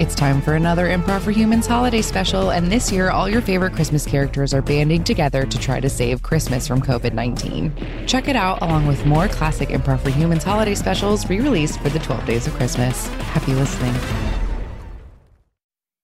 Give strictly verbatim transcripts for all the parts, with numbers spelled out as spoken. it's time for another Improv for Humans holiday special, and this year all your favorite Christmas characters are banding together to try to save Christmas from covid nineteen. Check it out along with more classic Improv for Humans holiday specials re-released for the twelve days of Christmas. Happy listening.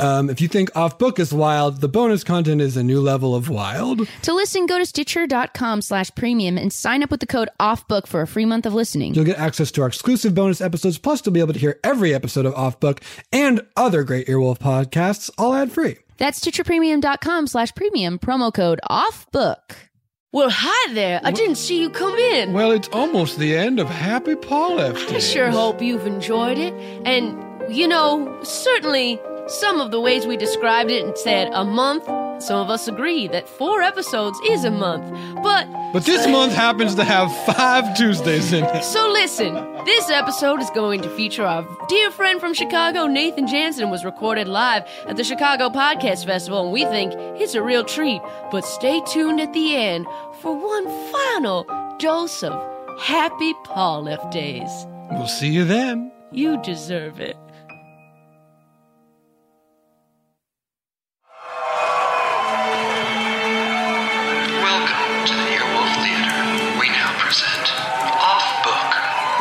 Um, if you think Off Book is wild, the bonus content is a new level of wild. To listen, go to Stitcher.com slash premium and sign up with the code OffBook for a free month of listening. You'll get access to our exclusive bonus episodes, plus you'll be able to hear every episode of Off Book and other great Earwolf podcasts, all ad-free. That's StitcherPremium.com slash premium, promo code OffBook. Well, hi there. I didn't see you come in. Well, it's almost the end of Happy Paul F. Tompkins. I sure hope you've enjoyed it. And, you know, certainly... some of the ways we described it and said a month, some of us agree that four episodes is a month, but... But this uh, month happens to have five Tuesdays in it. So listen, this episode is going to feature our dear friend from Chicago, Nathan Jansen, was recorded live at the Chicago Podcast Festival, and we think it's a real treat. But stay tuned at the end for one final dose of Happy Paul F. Days. We'll see you then. You deserve it.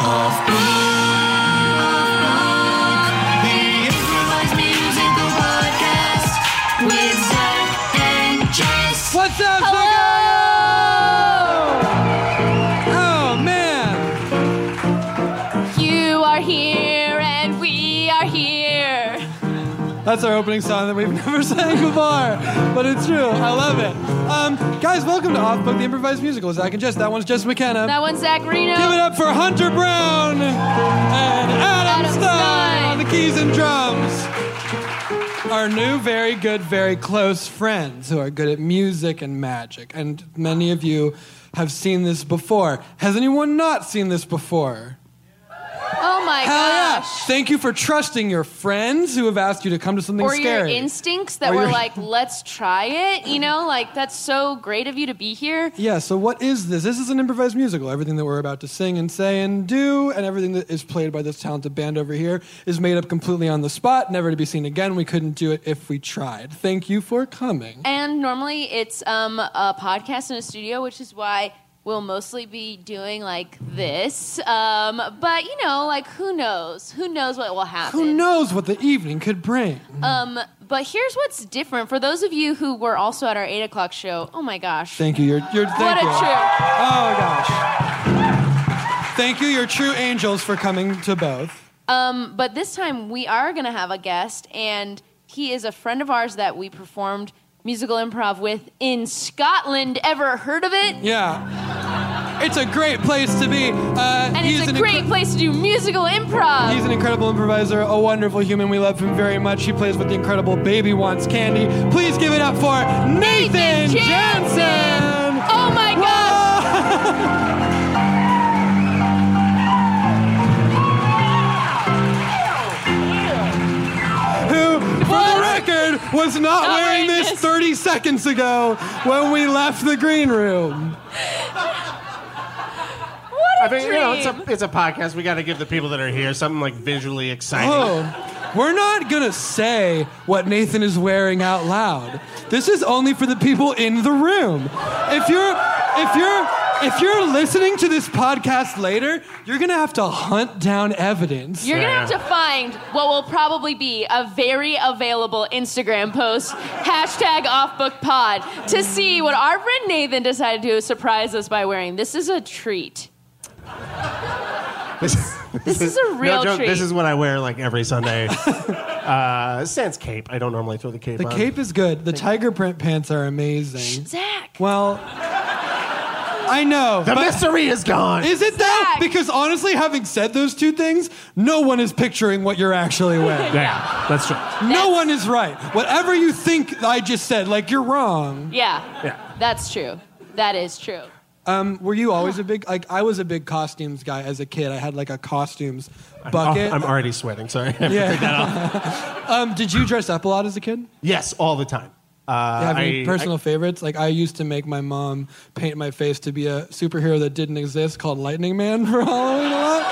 Off Book, the improvised musical podcast with Zach and Jess. What's up, Chicago? Oh, man. You are here and we are here. That's our opening song that we've never sang before, but it's true. I love it. Um, guys, welcome to Off Book, the improvised musical. Zach and Jess. That one's Jess McKenna. That one's Zach Reno. Give it up for Hunter Brown and Adam, Adam Stein, Stein on the keys and drums. Our new, very good, very close friends who are good at music and magic. And many of you have seen this before. Has anyone not seen this before? Oh my Hell gosh. Yeah. Thank you for trusting your friends who have asked you to come to something or scary. Or your instincts that or were your... like, let's try it, you know? Like, that's so great of you to be here. Yeah, so what is this? This is an improvised musical. Everything that we're about to sing and say and do, and everything that is played by this talented band over here is made up completely on the spot, never to be seen again. We couldn't do it if we tried. Thank you for coming. And normally it's um, a podcast in a studio, which is why... we'll mostly be doing, like, this. Um, but, you know, like, who knows? Who knows what will happen? Who knows what the evening could bring? Um, but here's what's different. For those of you who were also at our eight o'clock show, oh, my gosh. Thank you. You're, you're, thank what you. a true. Oh, gosh. Thank you. You're true angels for coming to both. Um, but this time we are going to have a guest, and he is a friend of ours that we performed musical improv with in Scotland. Ever heard of it? Yeah. It's a great place to be. Uh, and it's a great incre- place to do musical improv. He's an incredible improviser, a wonderful human. We love him very much. He plays with the incredible Baby Wants Candy. Please give it up for Nathan, Nathan Jansen. Jansen. Oh, my gosh. was not, not wearing, wearing this, this thirty seconds ago when we left the green room. I think, you know, it's a, it's a podcast. We got to give the people that are here something like visually exciting. Oh, we're not going to say what Nathan is wearing out loud. This is only for the people in the room. If you're if you're if you're listening to this podcast later, you're going to have to hunt down evidence. You're going to have to find what will probably be a very available Instagram post, hashtag offbookpod, to see what our friend Nathan decided to surprise us by wearing. This is a treat. This, this, this is, is a real no joke, treat. This is what I wear like every Sunday. uh, sans cape. I don't normally throw the cape the on. The cape is good. The Thank tiger print pants are amazing. Zach. Well, I know. The mystery is gone. Is it that? Because honestly, having said those two things, no one is picturing what you're actually wearing. Yeah, that's true. That's, no one is right. Whatever you think I just said, like, you're wrong. Yeah. Yeah. That's true. That is true. Um, were you always a big, like, I was a big costumes guy as a kid. I had, like, a costumes bucket. I'm, I'm already sweating, sorry. Yeah. um, did you dress up a lot as a kid? Yes, all the time. Uh, Do you have any I, personal I, favorites? Like, I used to make my mom paint my face to be a superhero that didn't exist called Lightning Man for Halloween a lot.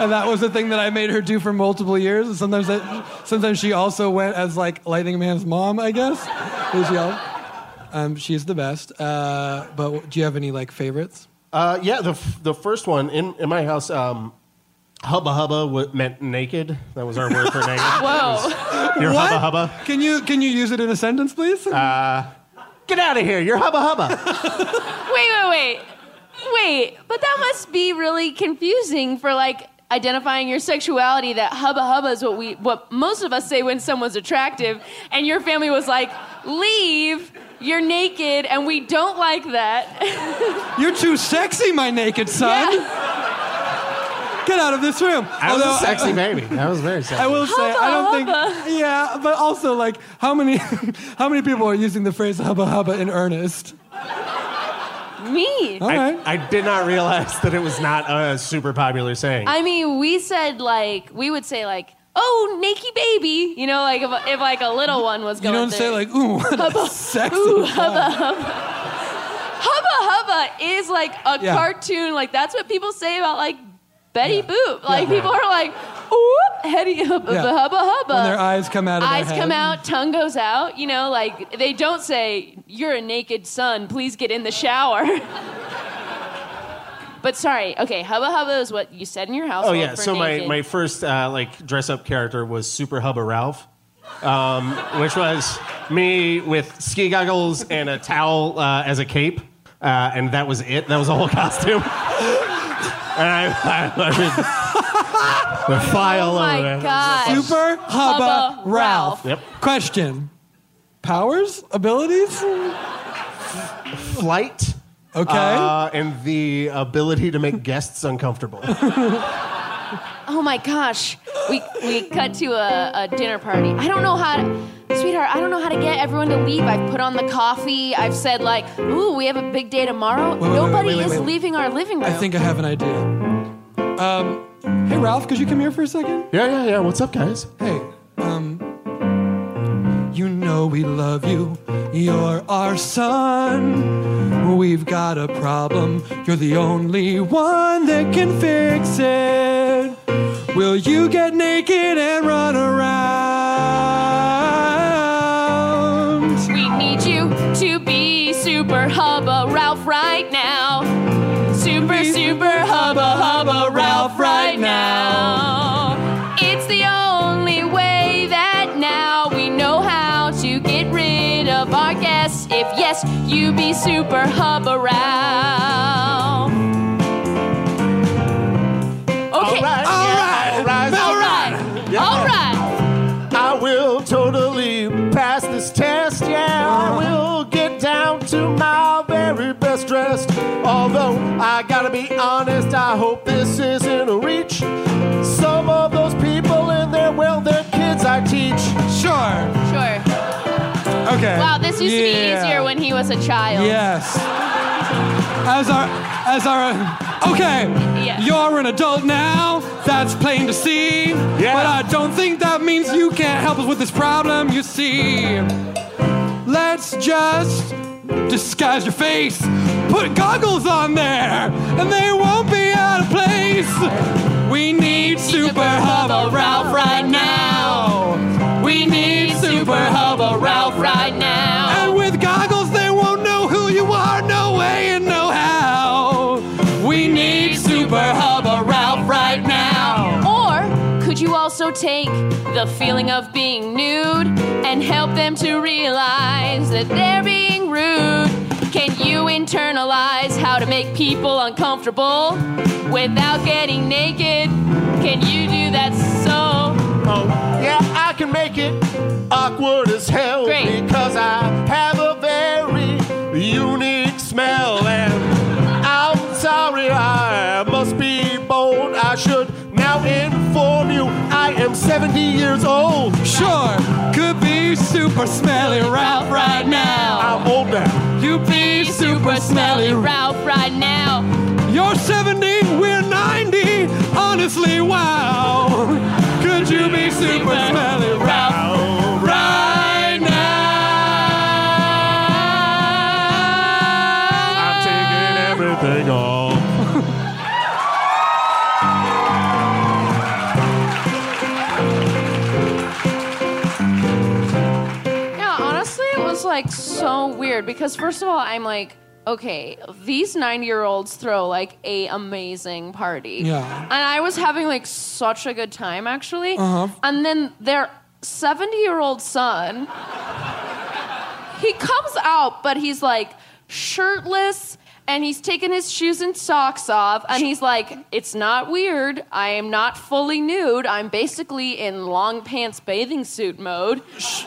And that was the thing that I made her do for multiple years. And sometimes that, sometimes she also went as, like, Lightning Man's mom, I guess. Who's she all? Um, she's the best. Uh, but do you have any, like, favorites? Uh, yeah, the f- the first one in, in my house, um, hubba hubba w- meant naked. That was our word for naked. Whoa! You're hubba hubba. Can you can you use it in a sentence, please? Uh, get out of here! You're hubba hubba. Wait, wait, wait, wait! But that must be really confusing for, like, identifying your sexuality. That hubba hubba is what we what most of us say when someone's attractive, and your family was like, leave. You're naked, and we don't like that. You're too sexy, my naked son. Yeah. Get out of this room. I Although, was a sexy I, baby. I was very sexy. I will hubba, say, I don't hubba. think... Yeah, but also, like, how many how many people are using the phrase hubba hubba in earnest? Me. All right. I, I did not realize that it was not a super popular saying. I mean, we said, like... We would say, like, oh, naked baby. You know, like, if, if like a little one was going there. You don't there. say, like, ooh, what hubba, a sexy ooh, hubba, hubba. Hubba, hubba is, like, a yeah. cartoon. Like, that's what people say about, like, Betty yeah. Boop. Like, yeah. people are like, oop, heady, hubba, yeah. hubba, hubba. When their eyes come out of eyes their head. Eyes come out, tongue goes out. You know, like, they don't say, you're a naked son, please get in the shower. But sorry, okay, hubba hubba is what you said in your household. Oh, yeah, so my, my first, uh, like, dress-up character was Super Hubba Ralph, um, which was me with ski goggles and a towel uh, as a cape, uh, and that was it. That was the whole costume. And I... I, I the file over there. Oh, my gosh. Super Hubba, hubba Ralph. Ralph. Yep. Question. Powers? Abilities? Flight? Okay. Uh, and the ability to make guests uncomfortable. Oh my gosh. We we cut to a, a dinner party. I don't know how to, sweetheart, I don't know how to get everyone to leave. I've put on the coffee. I've said, like, ooh, we have a big day tomorrow. Wait, wait, Nobody wait, wait, wait, is wait, wait, wait. leaving our living room. I think I have an idea. Um, hey, Ralph, could you come here for a second? Yeah, yeah, yeah. What's up, guys? Hey, um... You know we love you, you're our son. We've got a problem, you're the only one that can fix it. Will you get naked and run around? We need you to be Super Hubba Ralph right now. Super, super Hubba Hubba Ralph right now. It's the only way that now we know how to get rid of our guests. If yes, you be Super Hubba Ralph. Okay. All right. All right. All right. All right. I will totally pass this test. Yeah, I will get down to my very best dressed. Although I gotta be honest, I hope this isn't a reach. Some of those people in there, well, they're kids I teach. Sure. Sure. Okay. Wow, this used yeah. to be easier when he was a child. Yes. As our, as our, okay, yeah. You're an adult now. That That's plain to see. Yeah. But I don't think that means you can't help us with this problem, you see. Let's just disguise your face. Put goggles on there, and they won't be out of place. We need Super Hubba Ralph right now. We need Super Hubba Ralph right now. And with goggles, they won't know who you are, no way and no how. We need Super Hubba Ralph right now. Could you also take the feeling of being nude and help them to realize that they're being rude? Can you internalize how to make people uncomfortable without getting naked? Can you do that so? Oh, yeah, I can make it awkward as hell. Great. Because I have a very unique smell. And I'm sorry, I must be bold. I should now inform you, I am seventy years old. Sure, could be super smelly Ralph right now. I'm old now. You be super smelly Ralph right now. You're seventy, we're ninety. Honestly, wow. Could you be super smelly Ralph right now? I'm taking everything off. Like, so weird, because first of all, I'm like, okay, these ninety year olds throw like a amazing party. Yeah. And I was having like such a good time, actually. Uh-huh. And then their seventy year old son, he comes out, but he's like shirtless and he's taken his shoes and socks off, and he's like, it's not weird, I am not fully nude, I'm basically in long pants bathing suit mode. Sh-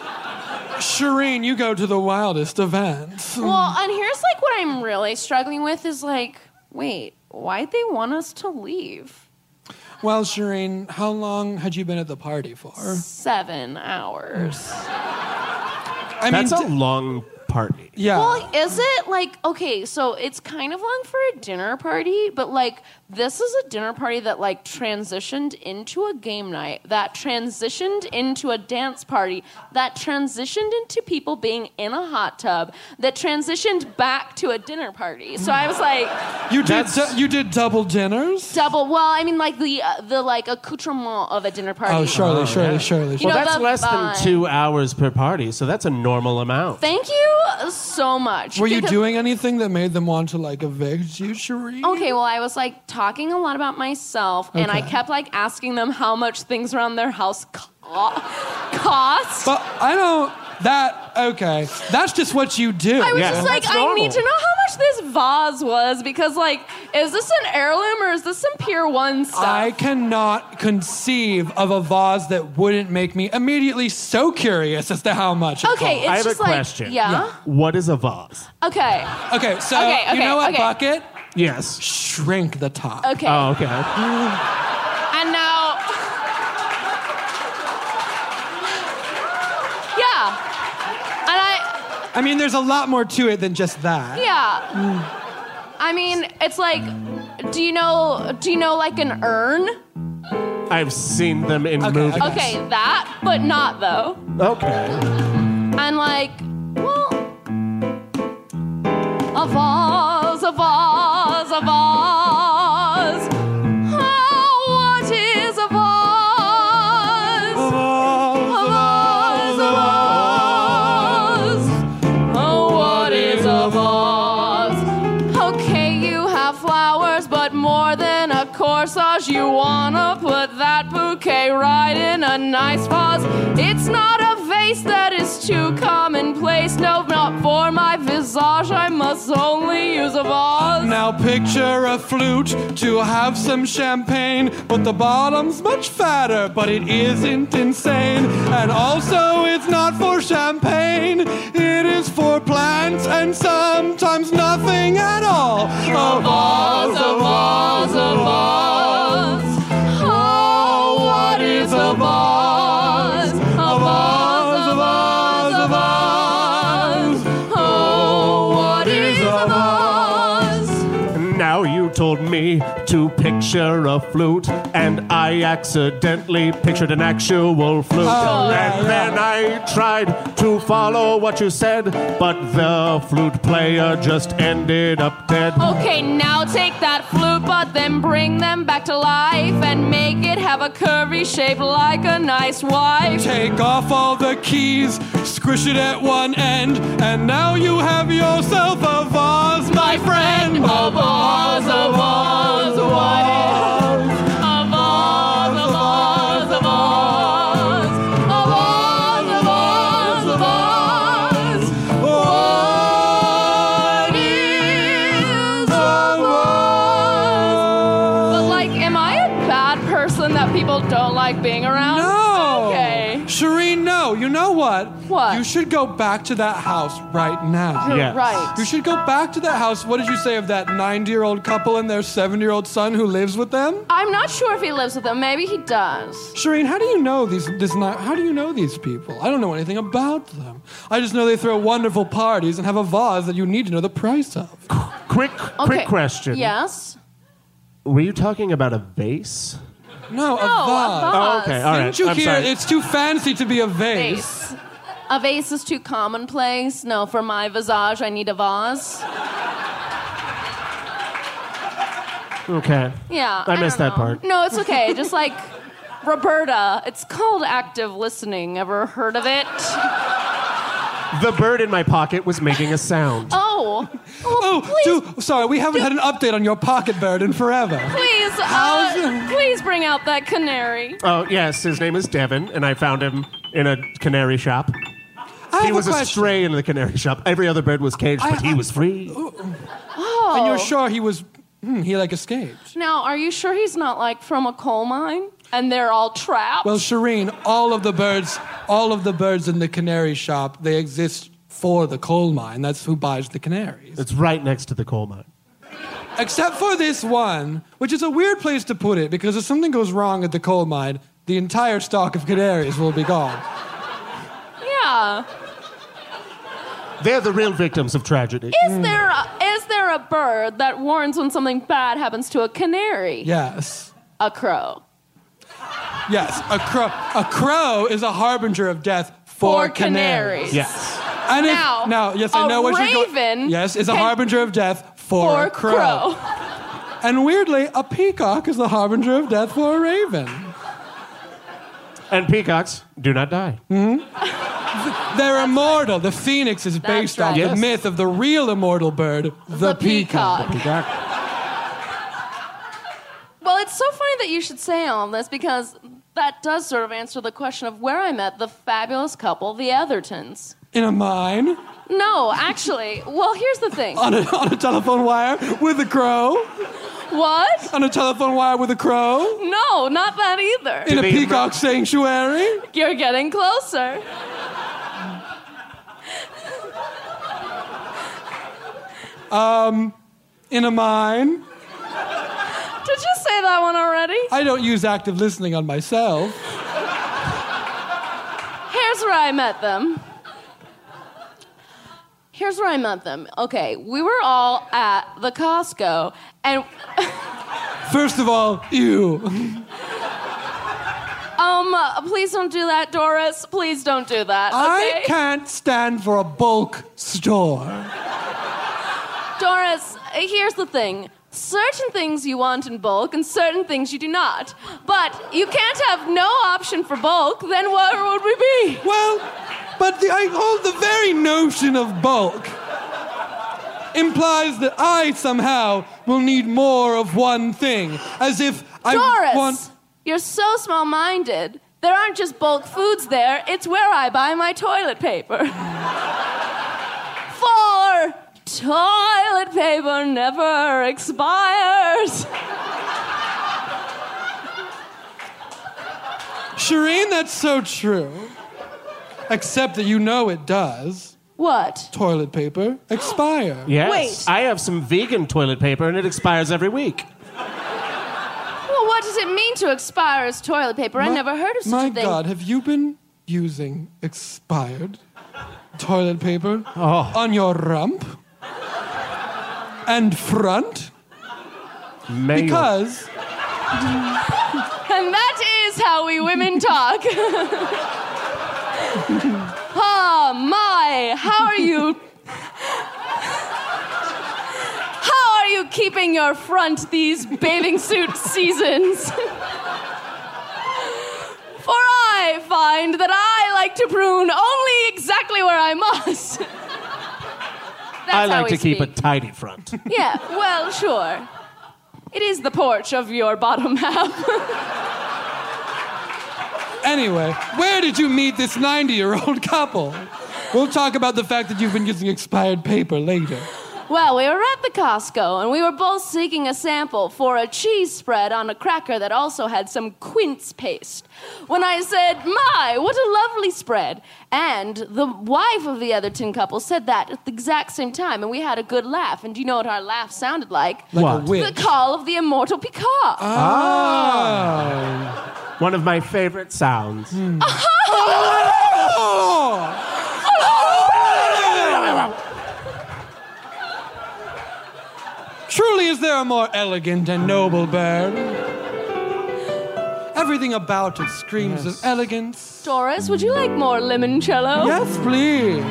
Shireen, you go to the wildest events. Well, and here's like what I'm really struggling with is like, wait, why'd they want us to leave? Well, Shireen, how long had you been at the party for? Seven hours. I mean, that's a long party. Yeah. Well, is it like, okay, so it's kind of long for a dinner party, but like this is a dinner party that like transitioned into a game night, that transitioned into a dance party, that transitioned into people being in a hot tub, that transitioned back to a dinner party. So I was like, you did du- you did double dinners? Double. Well, I mean like the uh, the like accoutrement of a dinner party. Oh, surely, oh, surely, yeah. surely, surely. Well, know, that's less fun. Than two hours per party, so that's a normal amount. Thank you. So much. Were you doing anything that made them want to like evict you, Sheree? Okay, well, I was like talking a lot about myself, okay. And I kept like asking them how much things around their house co- cost. But I don't. That okay? That's just what you do. I was yeah. just like, I need to know how much this vase was, because like, is this an heirloom or is this some Pier One stuff? I cannot conceive of a vase that wouldn't make me immediately so curious as to how much. Okay, it costs. I have just a like, question. Yeah? yeah. What is a vase? Okay. Okay. So okay, okay, you know what okay. bucket? Yes. Shrink the top. Okay. Oh, okay. And now. Yeah. And I I mean, there's a lot more to it than just that. Yeah. Mm. I mean, it's like, do you know, do you know like an urn? I've seen them in okay, movies. Okay, that, but not though. Okay. And like, well, a vase, a vase, a vase. Oh, what is a vase? A vase. A vase. Corsage, you wanna put that bouquet right in a nice vase. It's not a vase that is too commonplace. No, not for my visage, I must only use a vase. Now picture a flute to have some champagne, but the bottom's much fatter, but it isn't insane. And also it's not for champagne, it is for plants and sometimes nothing at all. A vase, a vase, a vase. Oh, what is a vase? A vase, a vase, a vase. Oh, what is a vase? Now you told me to picture a flute, and I accidentally pictured an actual flute. Oh, yeah, and yeah. then I tried to follow what you said, but the flute player just ended up dead. Okay, now take that flute, but then bring them back to life and make it have a curvy shape like a nice wife. Take off all the keys, squish it at one end, and now you have yourself a vase, my, my friend. friend. A vase, a vase, a vase. A vase, a vase, a vase. A vase, a vase, a vase. What is a vase? But, like, am I a bad person that people don't like being around? No. Okay. Shireen, no. You know what? What? You should go back to that house right now. Yes. Right. You should go back to that house. What did you say of that ninety-year-old couple and their seventy-year-old son who lives with them? I'm not sure if he lives with them. Maybe he does. Shireen, how do you know these? This not, how do you know these people? I don't know anything about them. I just know they throw wonderful parties and have a vase that you need to know the price of. Quick, okay. quick question. Yes. Were you talking about a vase? No, no, a vase. A vase. Oh, okay. All right. Didn't you I'm hear? Sorry. It's too fancy to be a vase. vase. A vase is too commonplace. No, for my visage, I need a vase. Okay. Yeah. I, I missed that know. part. No, it's okay. Just like Roberta, it's called active listening. Ever heard of it? The bird in my pocket was making a sound. Oh. Oh, oh do, sorry, we haven't do, had an update on your pocket bird in forever. Please, uh, please bring out that canary. Oh, yes, his name is Devin, and I found him in a canary shop. I he was a, a stray in the canary shop. Every other bird was caged, I, but I, he was free. Oh. And you're sure he was, hmm, he like escaped. Now, are you sure he's not like from a coal mine? And they're all trapped? Well, Shireen, all of the birds, all of the birds in the canary shop, they exist for the coal mine. That's who buys the canaries. It's right next to the coal mine. Except for this one, which is a weird place to put it, because if something goes wrong at the coal mine, the entire stock of canaries will be gone. Yeah. They're the real victims of tragedy. Is there a, is there a bird that warns when something bad happens to a canary? Yes. A crow. Yes, a crow. A crow is a harbinger of death for, for canaries. canaries. Yes. And now, if, now, yes, I know what you're going. Yes, is a harbinger of death for, for a crow. crow. And weirdly, a peacock is the harbinger of death for a raven. And peacocks do not die. Mm-hmm. They're That's immortal. Right. The phoenix is That's based right. on yes. the myth of the real immortal bird, the, the peacock. peacock. The peacock. Well, it's so funny that you should say all this, because that does sort of answer the question of where I met the fabulous couple, the Ethertons. In a mine? No, actually. Well, here's the thing. on, a, on a telephone wire with a crow? What? On a telephone wire with a crow? No, not that either. In a peacock sanctuary? You're getting closer. um, in a mine? Did you say that one already? I don't use active listening on myself. Here's where I met them. Here's where I met them. Okay, we were all at the Costco, and... First of all, ew. Um, uh, please don't do that, Doris. Please don't do that, okay? I can't stand for a bulk store. Doris, here's the thing. Certain things you want in bulk and certain things you do not. But you can't have no option for bulk, then what would we be? Well, but the, I hold the very notion of bulk implies that I somehow will need more of one thing, as if I Doris, want... you're so small-minded. There aren't just bulk foods there, it's where I buy my toilet paper. For... toilet paper never expires. Shireen, that's so true. Except that you know it does. What? Toilet paper expire. Yes. Wait. I have some vegan toilet paper and it expires every week. Well, what does it mean to expire as toilet paper? My, I never heard of such a thing. My God, have you been using expired toilet paper oh. on your rump? And front Male. Because... and that is how we women talk. Oh, my, how are you... how are you keeping your front these bathing suit seasons? For I find that I like to prune only exactly where I must. That's I like to speak. Keep a tidy front. Yeah, well, sure. It is the porch of your bottom half. Anyway, where did you meet this ninety-year-old couple? We'll talk about the fact that you've been using expired paper later. Well, we were at the Costco, and we were both seeking a sample for a cheese spread on a cracker that also had some quince paste. When I said, my, what a lovely spread. And the wife of the other tin couple said that at the exact same time, and we had a good laugh. And do you know what our laugh sounded like? Like what? A witch. The call of the immortal peacock. Oh. One of my favorite sounds. Mm. Oh! Oh! Truly, is there a more elegant and noble bird? Everything about it screams yes. of elegance. Doris, would you like more limoncello? Yes, please.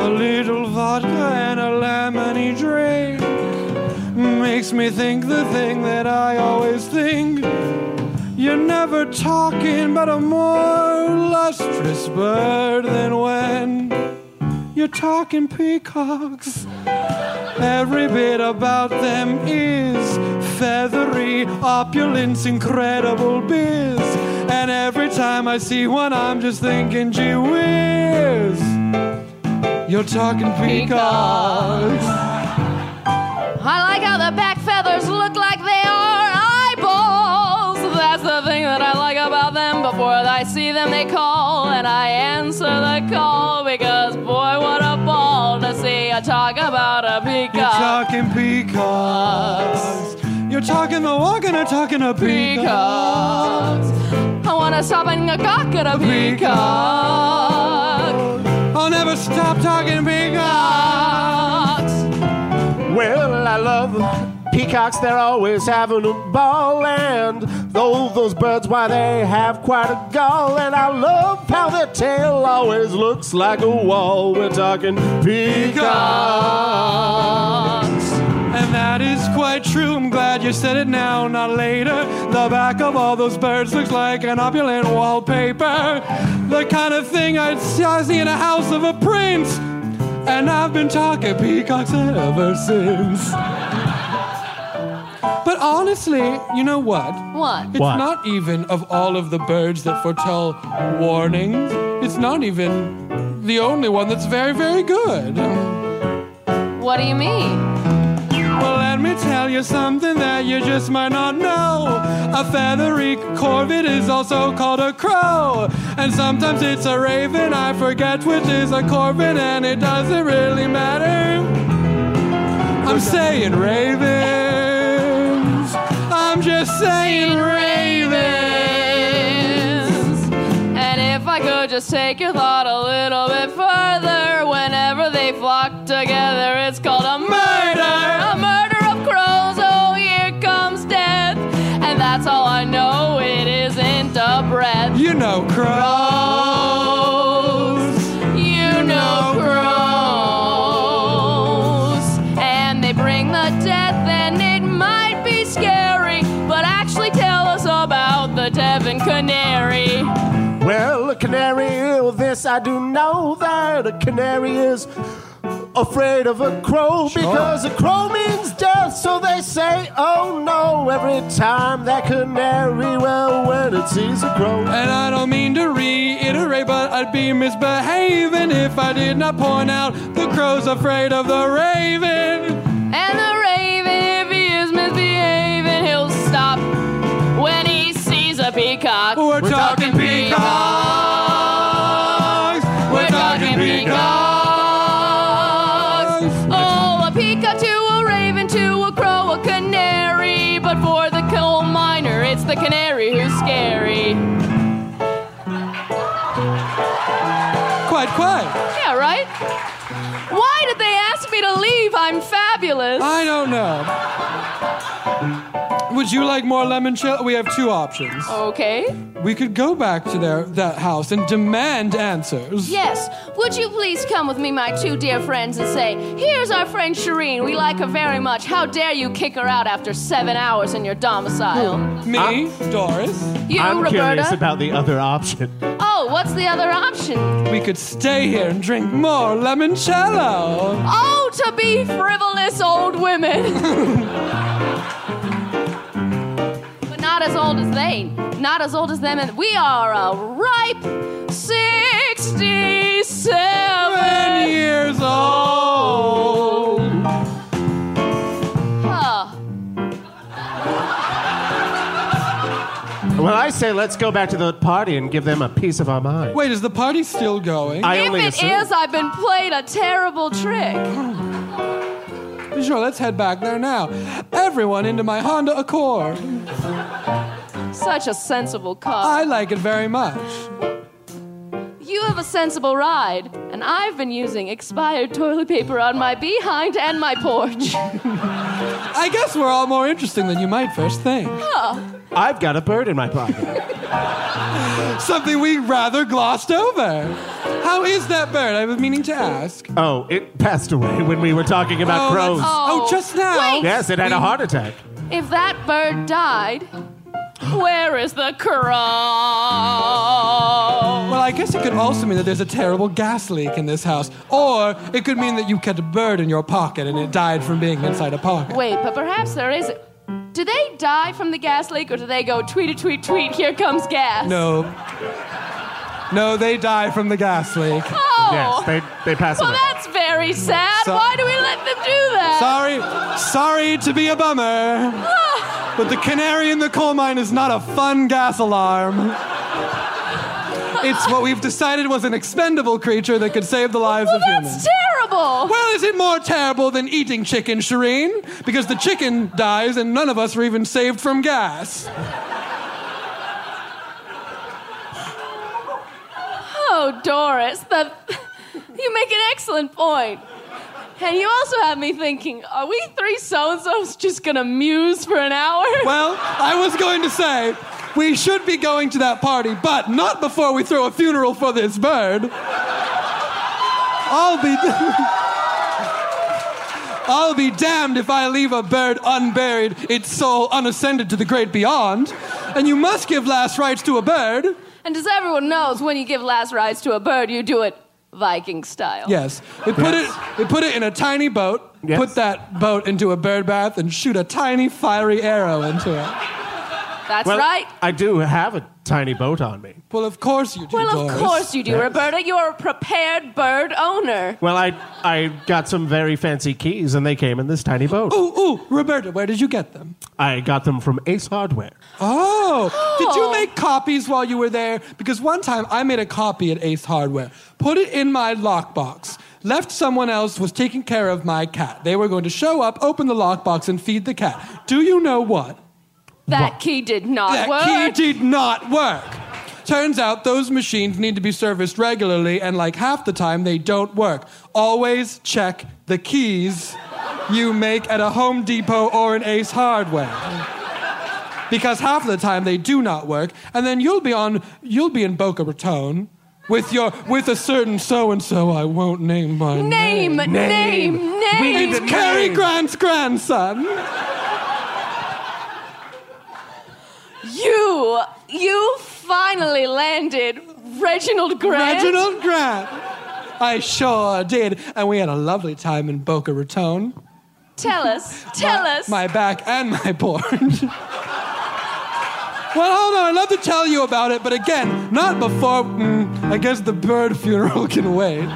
A little vodka and a lemony drink makes me think the thing that I always think. You're never talking about a more lustrous bird than when you're talking peacocks. Every bit about them is feathery opulence, incredible biz. And every time I see one, I'm just thinking, gee whiz, you're talking peacocks. I like how the back feathers look like they are eyeballs. That's the thing that I like about them. Before I see them, they call, and I answer the call because, boy, what a ball to see. I talk about a peacock. You're talking peacocks. You're talking a walk and I'm talking a peacock. I want to stop and a cock at a peacock. I'll never stop talking peacocks. Well, I love them. Peacocks, they're always having a ball, and though those birds, why, they have quite a gall, and I love how their tail always looks like a wall. We're talking peacocks. And that is quite true. I'm glad you said it now, not later. The back of all those birds looks like an opulent wallpaper, the kind of thing I'd see in a house of a prince. And I've been talking peacocks ever since. But honestly, you know what? What? It's what? Not even of all of the birds that foretell warnings. It's not even the only one that's very, very good. What do you mean? Well, let me tell you something that you just might not know. A feathery corvid is also called a crow. And sometimes it's a raven, I forget which is a corvid, and it doesn't really matter. I'm saying raven. I'm just saying ravens. And if I could just take your thought a little bit further, whenever they flock together, it's called a murder. A murder of crows, oh, here comes death. And that's all I know, it isn't a breath. You know crows. You know crows. And they bring the death, and it might be scary, but actually tell us about the Devon canary. Well, a canary, oh, this I do know, that a canary is afraid of a crow, sure, because a crow means death, so they say, oh no, every time that canary, well, when it sees a crow. And I don't mean to reiterate, but I'd be misbehaving if I did not point out the crow's afraid of the raven. And the raven, if he is misbehaving, he'll stop when he sees a peacock. We're, We're talking, talking peacocks. We're, We're talking, talking peacocks. peacocks. Oh, a peacock to a raven, to a crow, a canary. But for the coal miner, it's the canary who's scary. Quite, quite. Yeah, right? Why did they ask me to believe I'm fabulous. I don't know. Would you like more limoncello? We have two options. Okay. We could go back to their that house and demand answers. Yes. Would you please come with me, my two dear friends, and say, here's our friend Shireen. We like her very much. How dare you kick her out after seven hours in your domicile? Who? Me? I'm, Doris? You, I'm Roberta? Curious about the other option. Oh, what's the other option? We could stay here and drink more limoncello. Oh, to be frivolous old women. Not as old as they, not as old as them, and we are a ripe sixty-seven years old. Huh. Well, I say let's go back to the party and give them a piece of our mind. Wait, is the party still going? I if only it assume. Is, I've been played a terrible trick. Sure, let's head back there now. Everyone into my Honda Accord. Such a sensible car. I like it very much. You have a sensible ride, and I've been using expired toilet paper on my behind and my porch. I guess we're all more interesting than you might first think. Huh. I've got a bird in my pocket. Something we rather glossed over. How is that bird? I've been meaning to ask. Oh, it passed away when we were talking about oh, crows. Oh. oh, just now. Wait. Yes, it had we... a heart attack. If that bird died... Where is the crow? Well, I guess it could also mean that there's a terrible gas leak in this house. Or it could mean that you kept a bird in your pocket and it died from being inside a pocket. Wait, but perhaps there is... Do they die from the gas leak or do they go tweet-a-tweet-tweet, here comes gas? No. No, they die from the gas leak. Oh! Yes, they, they pass away. Well, that's very sad. So- Why do we let them do that? Sorry. Sorry to be a bummer. But the canary in the coal mine is not a fun gas alarm. It's what we've decided was an expendable creature that could save the lives well, of humans. Well, that's terrible! Well, is it more terrible than eating chicken, Shireen? Because the chicken dies and none of us were even saved from gas. Oh, Doris, that you make an excellent point. And you also have me thinking, are we three so-and-sos just going to muse for an hour? Well, I was going to say, we should be going to that party, but not before we throw a funeral for this bird. I'll be... I'll be damned if I leave a bird unburied, its soul unascended to the great beyond. And you must give last rites to a bird. And as everyone knows, when you give last rites to a bird, you do it Viking style. Yes. We put yes. it we put it in a tiny boat, yes. Put that boat into a bird bath, and shoot a tiny fiery arrow into it. That's well, right. I do have a tiny boat on me. Well, of course you do, Well, of Doris. course you do, yes. Roberta. You're a prepared bird owner. Well, I I got some very fancy keys, and they came in this tiny boat. Ooh, ooh, Roberta, where did you get them? I got them from Ace Hardware. Oh. oh. Did you make copies while you were there? Because one time I made a copy at Ace Hardware. Put it in my lockbox. Left someone else was taking care of my cat. They were going to show up, open the lockbox, and feed the cat. Do you know what? That what? key did not that work. That key did not work. Turns out those machines need to be serviced regularly, and like half the time, they don't work. Always check the keys you make at a Home Depot or an Ace Hardware. Because half the time, they do not work, and then you'll be on, you'll be in Boca Raton with your, with a certain so-and-so I won't name my name. Name, name, name. name. We need it's Cary Grant's grandson. You, you finally landed Reginald Grant. Reginald Grant. I sure did. And we had a lovely time in Boca Raton. Tell us, tell my, us. My back and my board. Well, hold on, I'd love to tell you about it, but again, not before, mm, I guess the bird funeral can wait.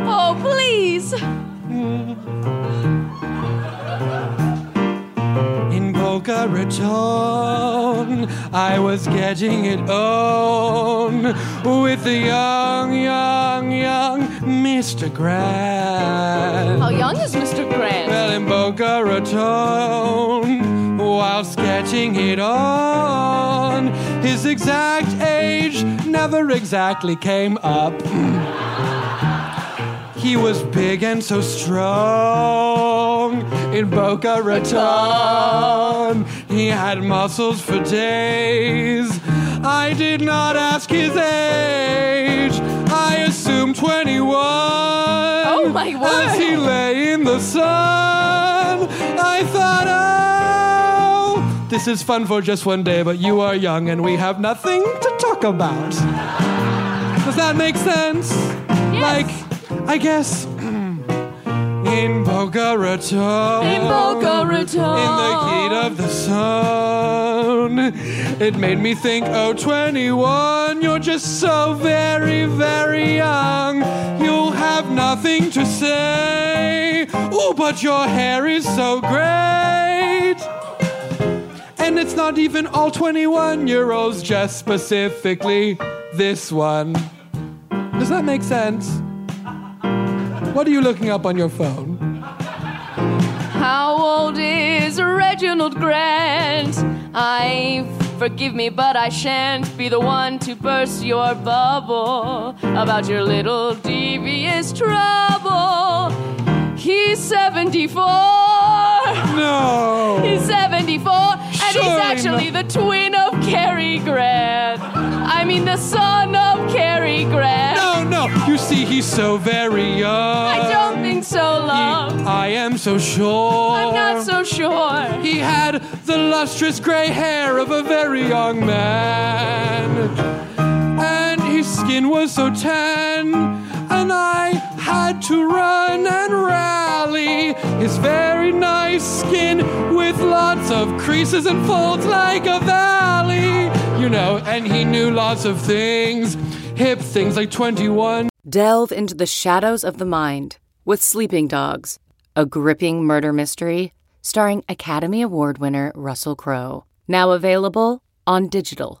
Oh, please. In Boca Raton, I was getting it on with the young, young, young Mister Grant. How young is Mister Grant? Well, in Boca Raton, whilst getting it on, his exact age never exactly came up. He was big and so strong. In Boca Raton, he had muscles for days. I did not ask his age. I assumed twenty-one. Oh my word. As he lay in the sun, I thought, oh, this is fun for just one day, but you are young and we have nothing to talk about. Does that make sense? Yes. Like, I guess... In Boca Raton, in Boca Raton, in the heat of the sun, it made me think, oh, twenty-one, you're just so very, very young. You have nothing to say. Oh, but your hair is so great. And it's not even all twenty-one-year-olds, just specifically this one. Does that make sense? What are you looking up on your phone? How old is Reginald Grant? I, forgive me, but I shan't be the one to burst your bubble about your little devious trouble. He's seventy-four. No. He's seventy-four, and sure he's actually not the twin of Cary Grant. I mean, the son of Cary Grant. No. No, you see, he's so very young. I don't think so long. He, I am so sure. I'm not so sure. He had the lustrous gray hair of a very young man. And his skin was so tan. And I had to run and rally his very nice skin with lots of creases and folds like a valley. You know, and he knew lots of things. Hip things like twenty-one. Delve into the shadows of the mind with Sleeping Dogs, a gripping murder mystery starring Academy Award winner Russell Crowe. Now available on digital.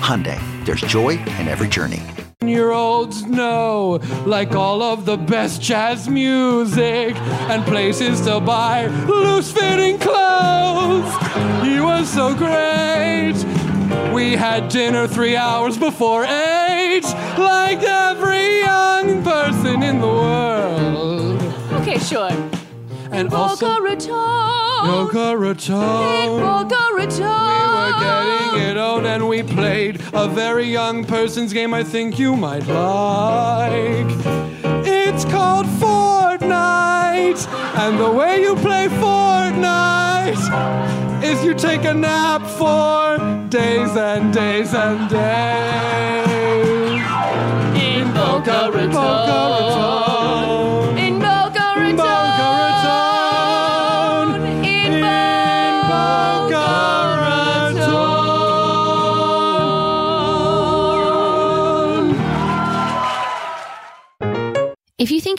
Hyundai, there's joy in every journey. Year-olds know, like all of the best jazz music and places to buy loose-fitting clothes. He was so great. We had dinner three hours before eight, like every young person in the world. Okay, sure. And Boca also, Raton, Boca Raton, Boca Raton. We were getting it on, and we played a very young person's game I think you might like. It's called Fortnite, and the way you play Fortnite is you take a nap for days and days and days. In Boca Raton. Boca Raton. In Boca Raton. Boca Raton. In Boca Raton. If you think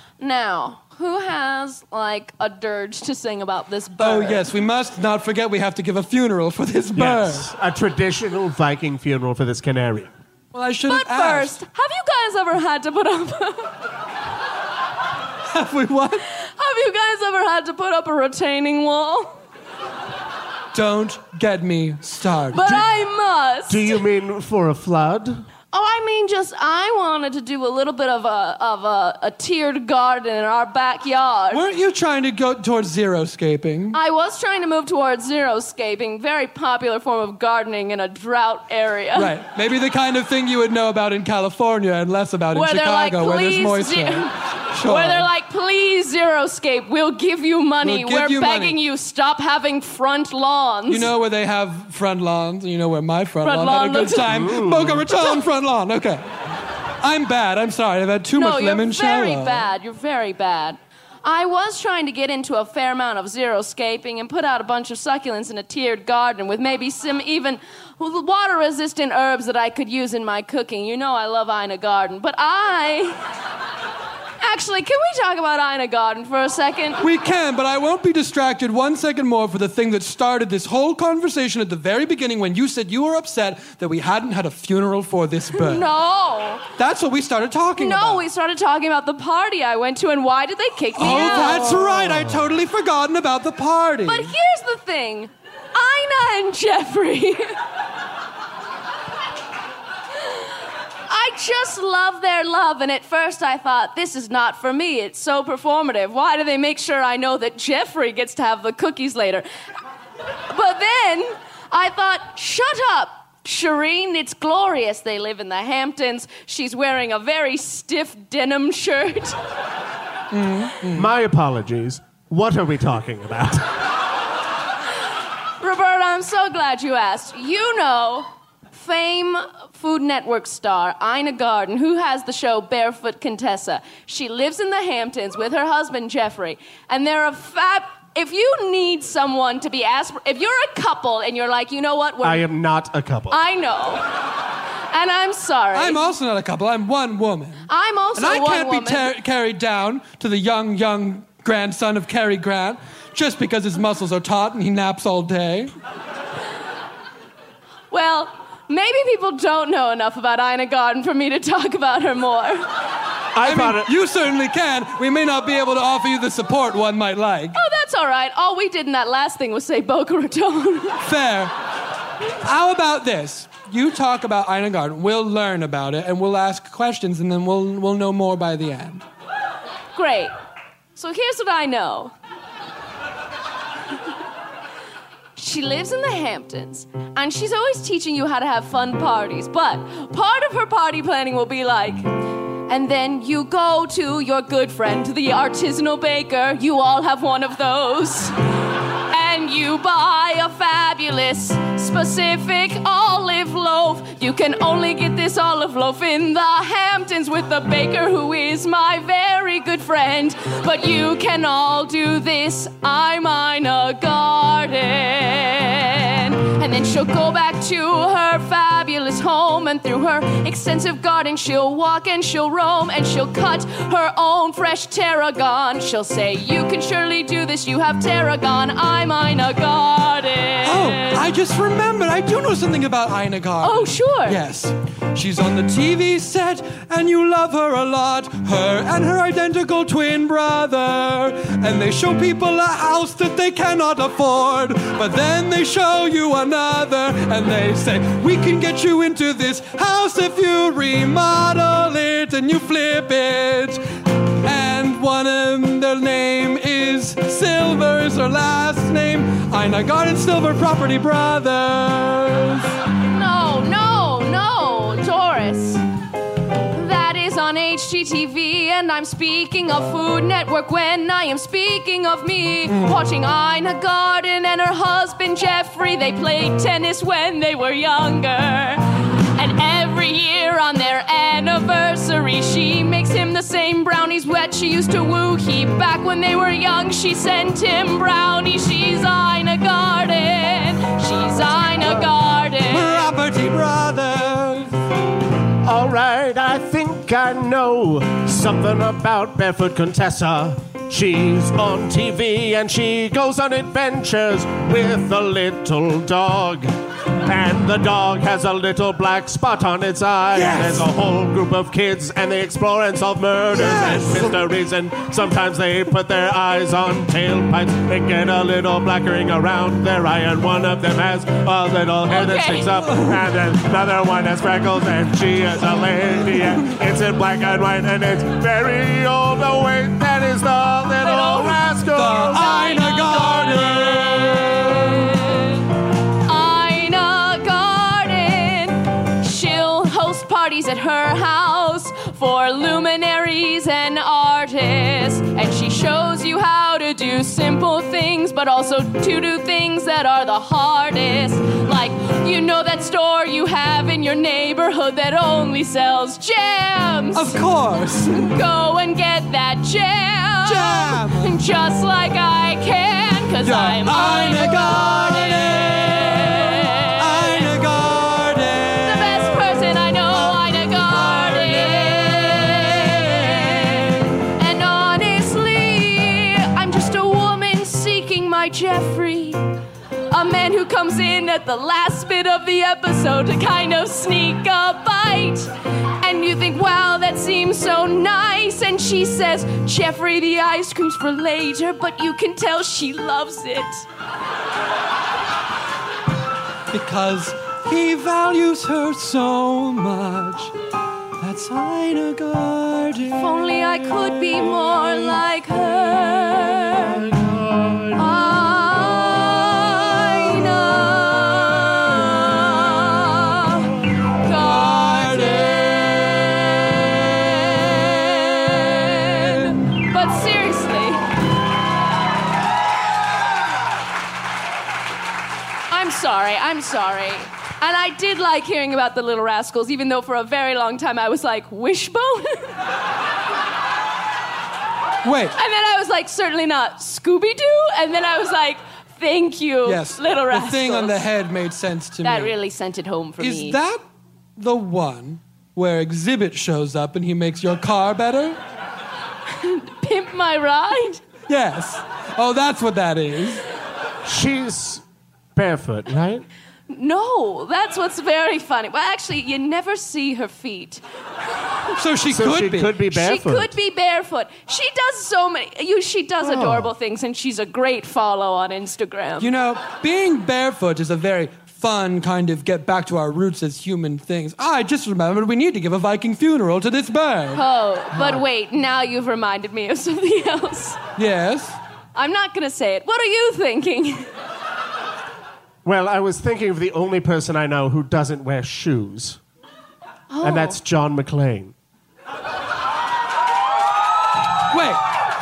Now, who has, like, a dirge to sing about this bird? Oh, yes, we must not forget we have to give a funeral for this bird. Yes, a traditional Viking funeral for this canary. Well, I should have asked. But first, have you guys ever had to put up... Have we what? Have you guys ever had to put up a retaining wall? Don't get me started. But do, I must. Do you mean for a flood? Oh, I mean, just I wanted to do a little bit of a of a, a tiered garden in our backyard. Weren't you trying to go towards xeriscaping? I was trying to move towards xeriscaping, very popular form of gardening in a drought area. Right, maybe the kind of thing you would know about in California and less about where in Chicago, like, where there's moisture. Ze- sure. Where they're like, please xeriscape, we'll give you money. We'll give We're you begging money. You, stop having front lawns. You know where they have front lawns? You know where my front, front lawn, lawn had a good time? Ooh. Boca Raton front lawn, okay. I'm bad, I'm sorry. I've had too no, much lemon chalo. No, you're very bad, you're very bad. I was trying to get into a fair amount of xeriscaping and put out a bunch of succulents in a tiered garden with maybe some even water-resistant herbs that I could use in my cooking. You know I love Ina Garten, but I... Actually, can we talk about Ina Garten for a second? We can, but I won't be distracted one second more for the thing that started this whole conversation at the very beginning when you said you were upset that we hadn't had a funeral for this bird. No. That's what we started talking no, about. No, we started talking about the party I went to and why did they kick me oh, out. Oh, that's right. I totally forgotten about the party. But here's the thing. Ina and Jeffrey... I just love their love, and at first I thought, this is not for me. It's so performative. Why do they make sure I know that Jeffrey gets to have the cookies later? But then I thought, shut up, Shireen. It's glorious. They live in the Hamptons. She's wearing a very stiff denim shirt. Mm, mm. My apologies. What are we talking about? Roberta, I'm so glad you asked. You know... Fame Food Network star Ina Garten, who has the show Barefoot Contessa. She lives in the Hamptons with her husband Jeffrey, and they're a fab. If you need someone to be asked, asper- if you're a couple and you're like, you know what? We're- I am not a couple. I know, and I'm sorry. I'm also not a couple. I'm one woman. I'm also one woman. And I can't woman. be ter- carried down to the young, young grandson of Cary Grant just because his muscles are taut and he naps all day. Well. Maybe people don't know enough about Ina Garten for me to talk about her more. I, I mean, it. You certainly can. We may not be able to offer you the support one might like. Oh, that's all right. All we did in that last thing was say Boca Raton. Fair. How about this? You talk about Ina Garten. We'll learn about it, and we'll ask questions, and then we'll we'll know more by the end. Great. So here's what I know. She lives in the Hamptons, and she's always teaching you how to have fun parties, but part of her party planning will be like, and then you go to your good friend, the artisanal baker, you all have one of those, and you buy a fabulous, specific olive loaf. You can only get this olive loaf in the Hamptons with the baker who is my very good friend, but you can all do this, I'm Ina Garten. And then she'll go back to her fabulous home, and through her extensive garden she'll walk and she'll roam, and she'll cut her own fresh tarragon. She'll say, you can surely do this, you have tarragon, I'm Ina Garten. Oh, I just remembered. I do know something about Ina Garten. Oh, sure. Yes. She's on the T V set, and you love her a lot. Her and her identical twin brother. And they show people a house that they cannot afford. But then they show you another, and they say, we can get you into this house if you remodel it and you flip it. And one of their name is Silver is her last name. Ina Garten Silver, Property Brothers. No, no, no, Doris. That is on H G T V, and I'm speaking of Food Network when I am speaking of me. Mm. Watching Ina Garten and her husband Jeffrey, they played tennis when they were younger. And every year on their anniversary, she makes him the same brownies wet she used to woo he. Back when they were young, she sent him brownies. She's Ina Garten. She's Ina Garten. Property Brothers. All right, I think I know something about Barefoot Contessa. She's on T V and she goes on adventures with a little dog. And the dog has a little black spot on its eye. Yes. There's a whole group of kids and they explore and solve murders, yes, and mysteries. And sometimes they put their eyes on tailpipes. They get a little black ring around their eye. And one of them has a little hair, okay, that sticks up. And another one has freckles and she is a lady. And it's in black and white and it's very old. Oh wait, that is the little rascal, Ina Garten. Ina Garten. She'll host parties at her house for luminaries and artists. And she shows you how to do simple things, but also to do things that are the hardest. Like, you know that store you have in your neighborhood that only sells jams? Of course. Go and get that jam. Jam. Just like I can, cause yeah. I'm Ina Garten. Ina Garten. The best person I know, Ina Garten. And honestly, I'm just a woman seeking my Jeffrey. A man who comes in at the last bit of the episode to kind of sneak a bite. And you think, wow, that seems so nice. And she says, Jeffrey, the ice cream's for later, but you can tell she loves it. Because he values her so much. That's Ina Garten. If only I could be more like her. Sorry, I'm sorry. And I did like hearing about the Little Rascals, even though for a very long time I was like, Wishbone? Wait. And then I was like, certainly not Scooby-Doo. And then I was like, thank you, yes, Little Rascals. The thing on the head made sense to that me. That really sent it home for Is me. Is that the one where Exhibit shows up and he makes your car better? Pimp My Ride? Yes. Oh, that's what that is. She's... barefoot, right? No, that's what's very funny. Well, actually, you never see her feet. So she, so could, she be. could be barefoot. She could be barefoot. She does so many... You, she does oh. adorable things, and she's a great follow on Instagram. You know, being barefoot is a very fun kind of get back to our roots as human things. I just remembered we need to give a Viking funeral to this bird. Oh, but wait, now you've reminded me of something else. Yes? I'm not going to say it. What are you thinking? Well, I was thinking of the only person I know who doesn't wear shoes. Oh. And that's John McClane. Wait,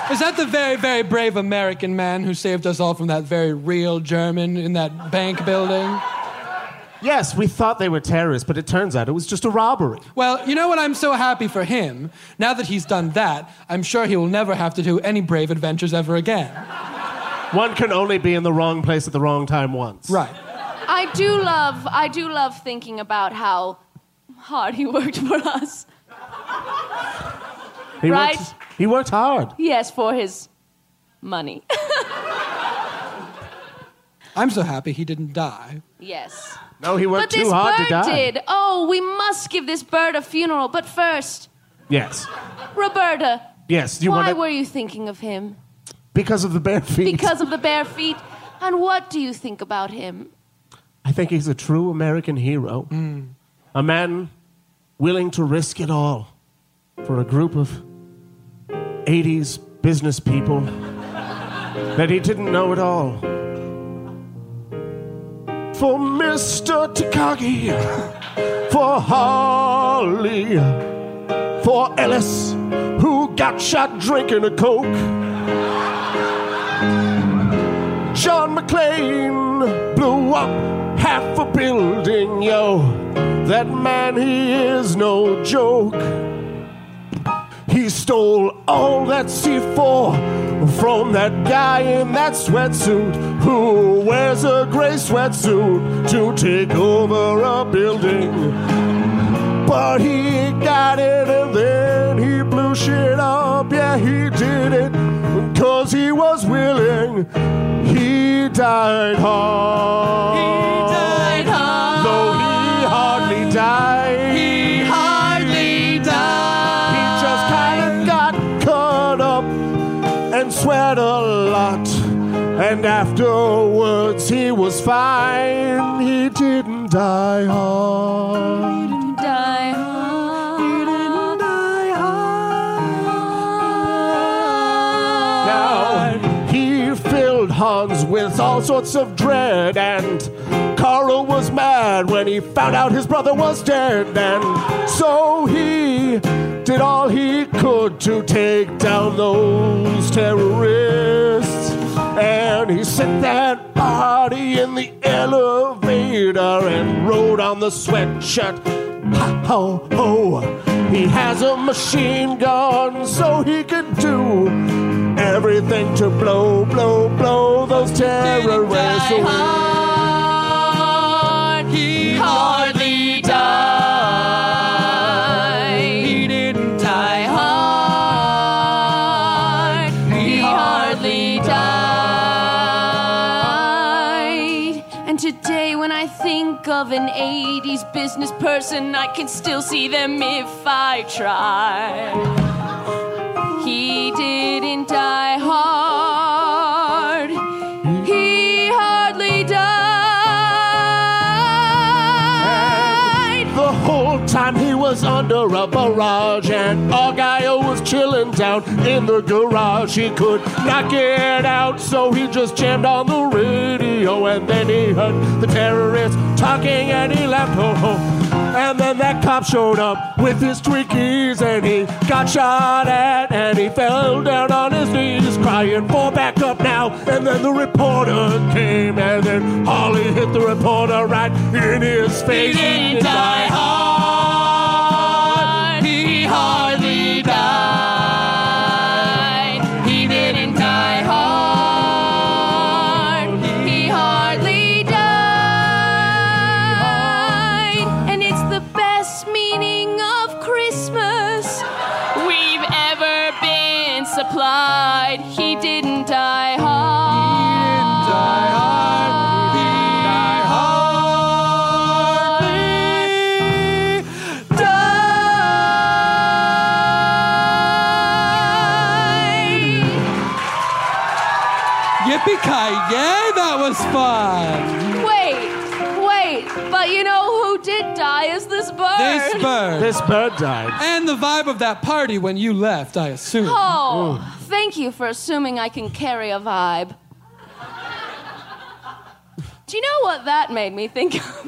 is that the very, very brave American man who saved us all from that very real German in that bank building? Yes, we thought they were terrorists, but it turns out it was just a robbery. Well, you know what? I'm so happy for him. Now that he's done that, I'm sure he will never have to do any brave adventures ever again. One can only be in the wrong place at the wrong time once. Right. I do love, I do love thinking about how hard he worked for us. He right? Worked, he worked hard. Yes, for his money. I'm so happy he didn't die. Yes. No, he worked too hard to die. But this bird did. Oh, we must give this bird a funeral. But first... Yes. Roberta. Yes. Do you why wanna... were you thinking of him? Because of the bare feet. Because of the bare feet. And what do you think about him? I think he's a true American hero. Mm. A man willing to risk it all for a group of eighties business people that he didn't know at all. For Mister Takagi, for Holly, for Ellis, who got shot drinking a Coke, John McClane blew up half a building, yo. That man, he is no joke. He stole all that C four from that guy in that sweatsuit who wears a gray sweatsuit to take over a building. But he got it and then he blew shit up. Yeah, he did it because he was willing. He died hard. He died hard. Though he hardly died. He hardly died. He just kind of got cut up and sweat a lot. And afterwards he was fine. He didn't die hard. He didn't die hard. He didn't die hard. Now, he filled Hans with all sorts of dread, and Carl was mad when he found out his brother was dead. And so he did all he could to take down those terrorists. And he sent that body in the elevator and rode on the sweatshirt. Ha, ho, ho. He has a machine gun so he can do everything to blow, blow, blow those terrorists away. Hard. He hardly died. Of an eighties business person, I can still see them if I try. He didn't die hard. He hardly died. And the whole time he was under a barrage, and Argyle was chilling down in the garage. He could not get out, so he just jammed on the radio, and then he heard the terrorists talking and he left home. And then that cop showed up with his Twinkies and he got shot at and he fell down on his knees crying for backup now. And then the reporter came and then Holly hit the reporter right in his face. He didn't die hard. He hardly died. He didn't die hard. He didn't die hard. He didn't die hard. He didn't die hard. He died. Yippee-ki-yay, that was fun. Wait, wait, but you know who did die is this bird. This bird. This bird died. And the vibe of that party when you left, I assume. Oh. Ooh. Thank you for assuming I can carry a vibe. Do you know what that made me think of?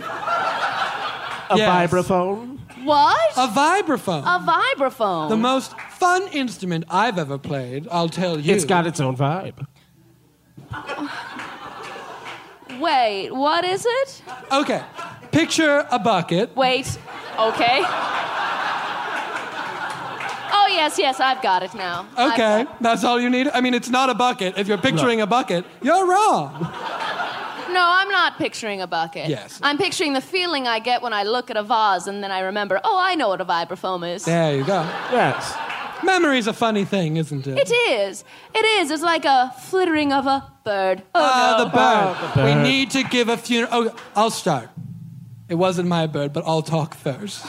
A yes. vibraphone? What? A vibraphone. A vibraphone. The most fun instrument I've ever played, I'll tell you. It's got its own vibe. Wait, what is it? Okay, picture a bucket. Wait, okay. Oh, yes, yes, I've got it now. Okay, that's all you need? I mean, it's not a bucket. If you're picturing no. a bucket, you're wrong. No, I'm not picturing a bucket. Yes. I'm picturing the feeling I get when I look at a vase and then I remember, oh, I know what a vibraphone is. There you go. Yes. Memory's a funny thing, isn't it? It is. It is. It's like a flittering of a bird. Oh, uh, no. the, bird. Oh, the bird. We need to give a funeral. Oh, I'll start. It wasn't my bird, but I'll talk first.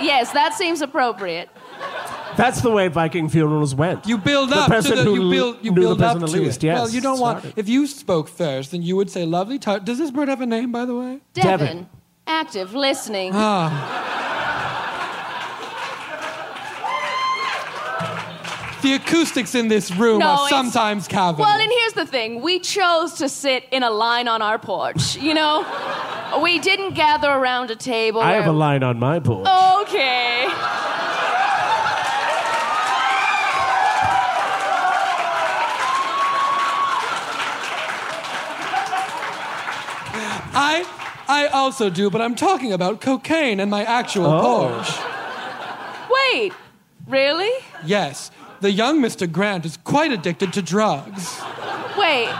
Yes, that seems appropriate. That's the way Viking funerals went. You build up the to the... You build, you build up to least, it. Yes, well, you don't want... Started. If you spoke first, then you would say, lovely... Tar-. Does this bird have a name, by the way? Devin. Devin. Active, listening. Ah. The acoustics in this room no, are sometimes cavernous. Well, and here's the thing. We chose to sit in a line on our porch, you know? We didn't gather around a table. I where... have a line on my porch. Okay. I I also do, but I'm talking about cocaine and my actual oh. Porsche. Wait, really? Yes. The young Mister Grant is quite addicted to drugs. Wait.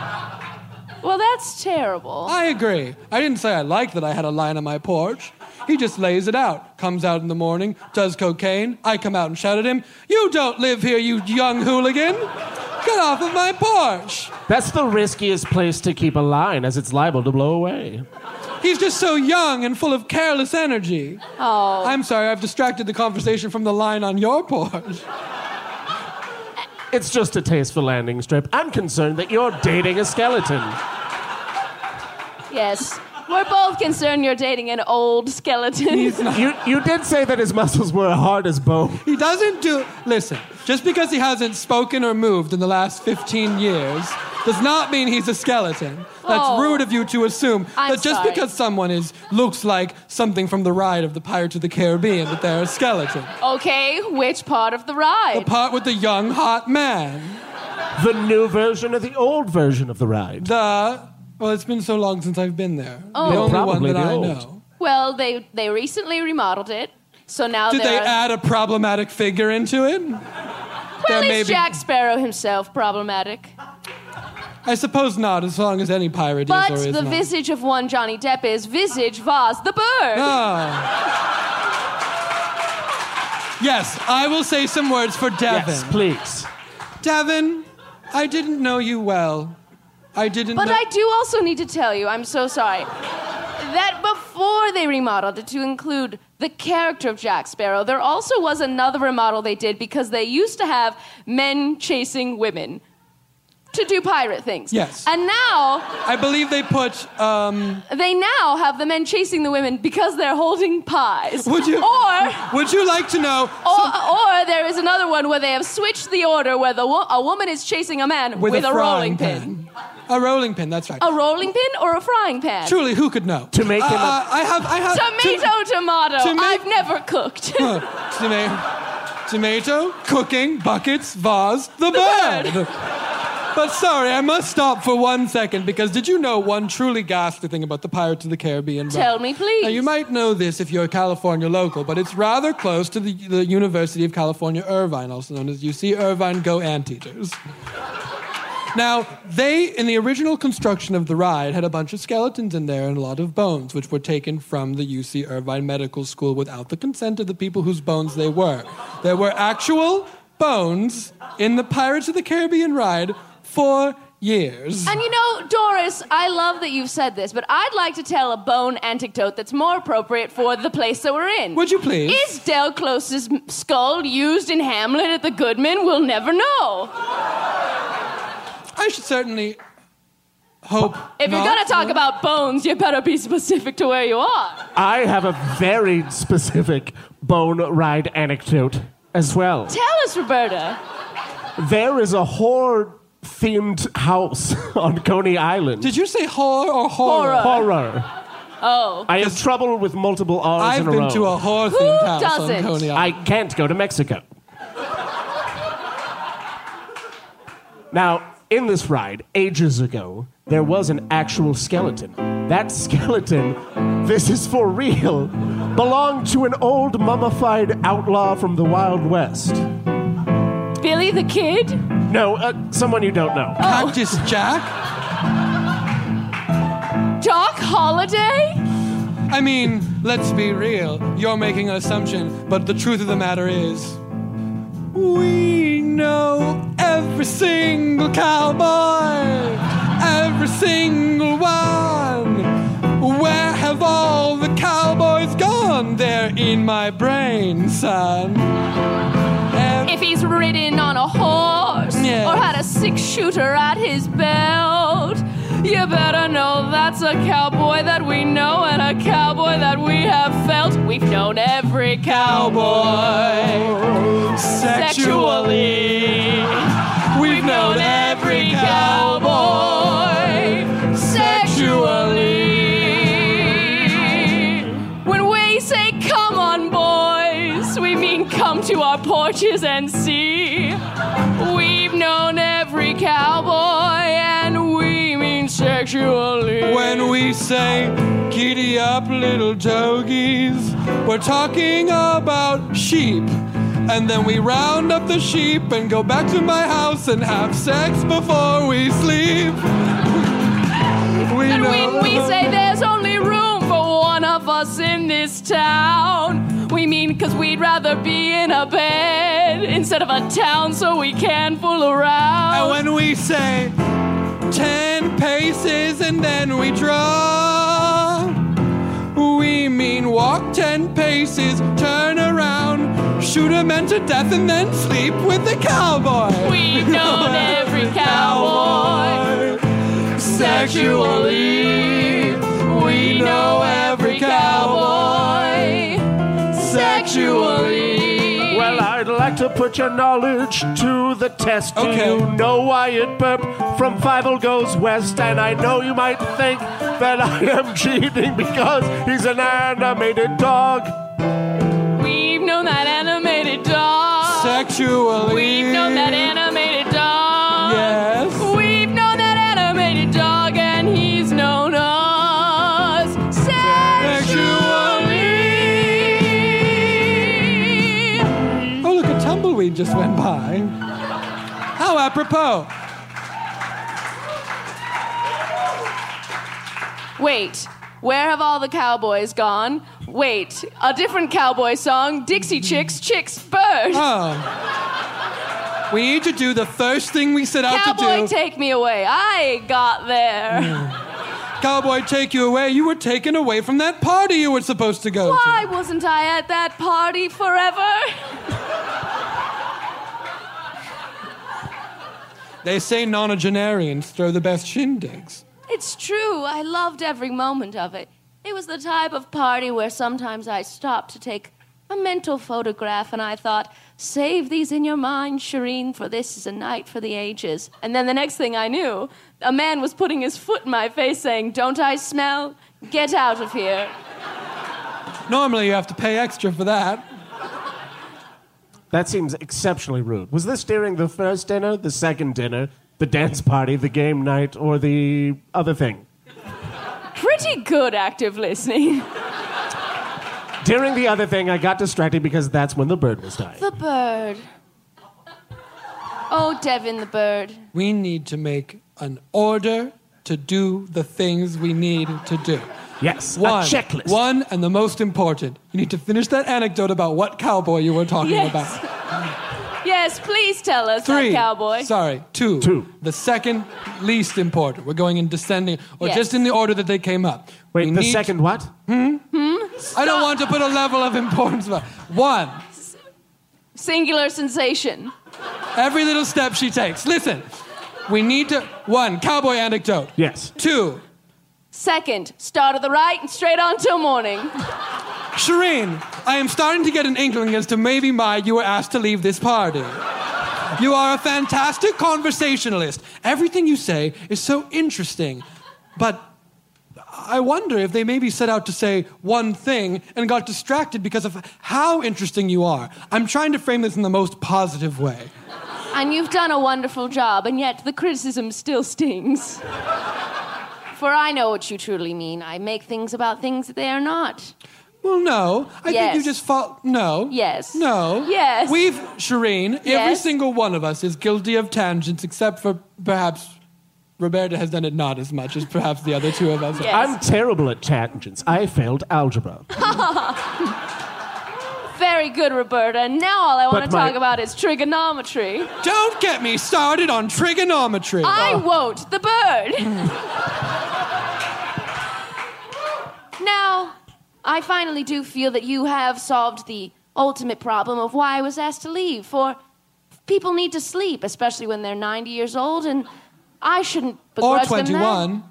Well, that's terrible. I agree. I didn't say I liked that I had a line on my porch. He just lays it out. Comes out in the morning, does cocaine. I come out and shout at him, "You don't live here, you young hooligan. Get off of my porch." That's the riskiest place to keep a line, as it's liable to blow away. He's just so young and full of careless energy. Oh. I'm sorry, I've distracted the conversation from the line on your porch. It's just a tasteful landing strip. I'm concerned that you're dating a skeleton. Yes. We're both concerned you're dating an old skeleton. He's not. You, you did say that his muscles were hard as bone. He doesn't do... Listen, just because he hasn't spoken or moved in the last fifteen years does not mean he's a skeleton. That's oh. rude of you to assume I'm that just sorry. because someone is looks like something from the ride of the Pirates of the Caribbean that they're a skeleton. Okay, which part of the ride? The part with the young, hot man. The new version or the old version of the ride? The... Well, it's been so long since I've been there. Oh. The only one that I know. Well, they, they recently remodeled it, so now Did they are... add a problematic figure into it? Well, at least be... Jack Sparrow himself problematic. I suppose not, as long as any pirate but is or is But the visage not. of one Johnny Depp is Visage Vaz the bird. Oh. Yes, I will say some words for Devin. Yes, please. Devin, I didn't know you well. I didn't but know- I do also need to tell you, I'm so sorry, that before they remodeled it to include the character of Jack Sparrow, there also was another remodel they did because they used to have men chasing women to do pirate things. Yes. And now... I believe they put... Um, they now have the men chasing the women because they're holding pies. Would you... Or... Would you like to know... Or, some, or there is another one where they have switched the order where the a woman is chasing a man with, with a, a rolling pin. pin. A rolling pin, that's right. A rolling pin or a frying pan? Truly, who could know? To make him uh, a... I have... I have tomato, to, tomato. To make, I've never cooked. uh, tomato, tomato, cooking, buckets, vase, the, the bird. bird. But sorry, I must stop for one second, because did you know one truly ghastly thing about the Pirates of the Caribbean? Tell ride? me, please. Now, you might know this if you're a California local, but it's rather close to the, the University of California, Irvine, also known as U C Irvine. Go Anteaters. Now, they, in the original construction of the ride, had a bunch of skeletons in there and a lot of bones, which were taken from the U C Irvine Medical School without the consent of the people whose bones they were. There were actual bones in the Pirates of the Caribbean ride for years. And you know, Doris, I love that you've said this, but I'd like to tell a bone anecdote that's more appropriate for the place that we're in. Would you please? Is Del Close's skull used in Hamlet at the Goodman? We'll never know. I should certainly hope If not. You're going to talk about bones, you better be specific to where you are. I have a very specific bone ride anecdote as well. Tell us, Roberta. There is a horror... themed house on Coney Island. Did you say horror or horror? Horror. horror. Oh. I have trouble with multiple R's I've in a row. I've been to a horror-themed house doesn't? on Coney Island. I can't go to Mexico. Now, in this ride, ages ago, there was an actual skeleton. That skeleton, this is for real, belonged to an old mummified outlaw from the Wild West. Billy the Kid? No, uh, someone you don't know. Oh. Cactus Jack? Doc Holliday? I mean, let's be real. You're making an assumption, but the truth of the matter is... We know every single cowboy, every single one. Where have all the cowboys gone? They're in my brain, son. If he's ridden on a horse, yes, or had a six-shooter at his belt, you better know that's a cowboy that we know and a cowboy that we have felt. We've known every cowboy sexually. We've known every cowboy sexually. When we say come on, boy, we mean come to our porches and see. We've known every cowboy, and we mean sexually. When we say, giddy up little doggies, we're talking about sheep. And then we round up the sheep and go back to my house and have sex before we sleep. we and know. When we say there's only room for one of us in this town, we mean cause we'd rather be in a bed instead of a town so we can fool around. And when we say ten paces and then we draw, we mean walk ten paces, turn around, shoot a man to death and then sleep with the cowboy. We've known every cowboy sexually. We know every cowboy sexually. Well, I'd like to put your knowledge to the test. Do okay. you know Wyatt Burp from Fievel Goes West? And I know you might think that I am cheating because he's an animated dog. We've known that animated dog sexually. We've known that animated dog. Yes. We've known that animated dog, and he's known us sexually. Tumbleweed just went by. How apropos. Wait, where have all the cowboys gone? Wait, a different cowboy song, Dixie Chicks, Chicks First. Oh. We need to do the first thing we set out cowboy to do. Cowboy, take me away. I got there. Mm. Cowboy, take you away. You were taken away from that party you were supposed to go Why to. Why wasn't I at that party forever? They say nonagenarians throw the best shindigs. It's true. I loved every moment of it. It was the type of party where sometimes I stopped to take a mental photograph and I thought, save these in your mind, Shireen, for this is a night for the ages. And then the next thing I knew, a man was putting his foot in my face saying, don't I smell? Get out of here. Normally you have to pay extra for that. That seems exceptionally rude. Was this during the first dinner, the second dinner, the dance party, the game night, or the other thing? Pretty good active listening. During the other thing, I got distracted because that's when the bird was dying. The bird. Oh, Devin, the bird. We need to make an order to do the things we need to do. Yes, one, a checklist. One, and the most important. You need to finish that anecdote about what cowboy you were talking yes. about. Yes, please tell us Three, that cowboy. Sorry, two. Two. The second least important. We're going in descending, or yes. just in the order that they came up. Wait, we the need... second what? Hmm? Hmm? Stop. I don't want to put a level of importance about it. One. S- singular sensation. Every little step she takes. Listen, we need to... One, cowboy anecdote. Yes. Two... Second, start of the right and straight on till morning. Shireen, I am starting to get an inkling as to maybe why you were asked to leave this party. You are a fantastic conversationalist. Everything you say is so interesting. But I wonder if they maybe set out to say one thing and got distracted because of how interesting you are. I'm trying to frame this in the most positive way. And you've done a wonderful job, and yet the criticism still stings. For I know what you truly mean. I make things about things that they are not. Well, no. I yes. think you just fall... No. Yes. No. Yes. We've, Shireen, yes. every single one of us is guilty of tangents, except for perhaps Roberta has done it not as much as perhaps the other two of us. Yes. I'm terrible at tangents. I failed algebra. Fair very good, Roberta. And now all I want to my... talk about is trigonometry. Don't get me started on trigonometry. I oh. won't. The bird. Now, I finally do feel that you have solved the ultimate problem of why I was asked to leave. For people need to sleep, especially when they're ninety years old, and I shouldn't begrudge or twenty-one. Them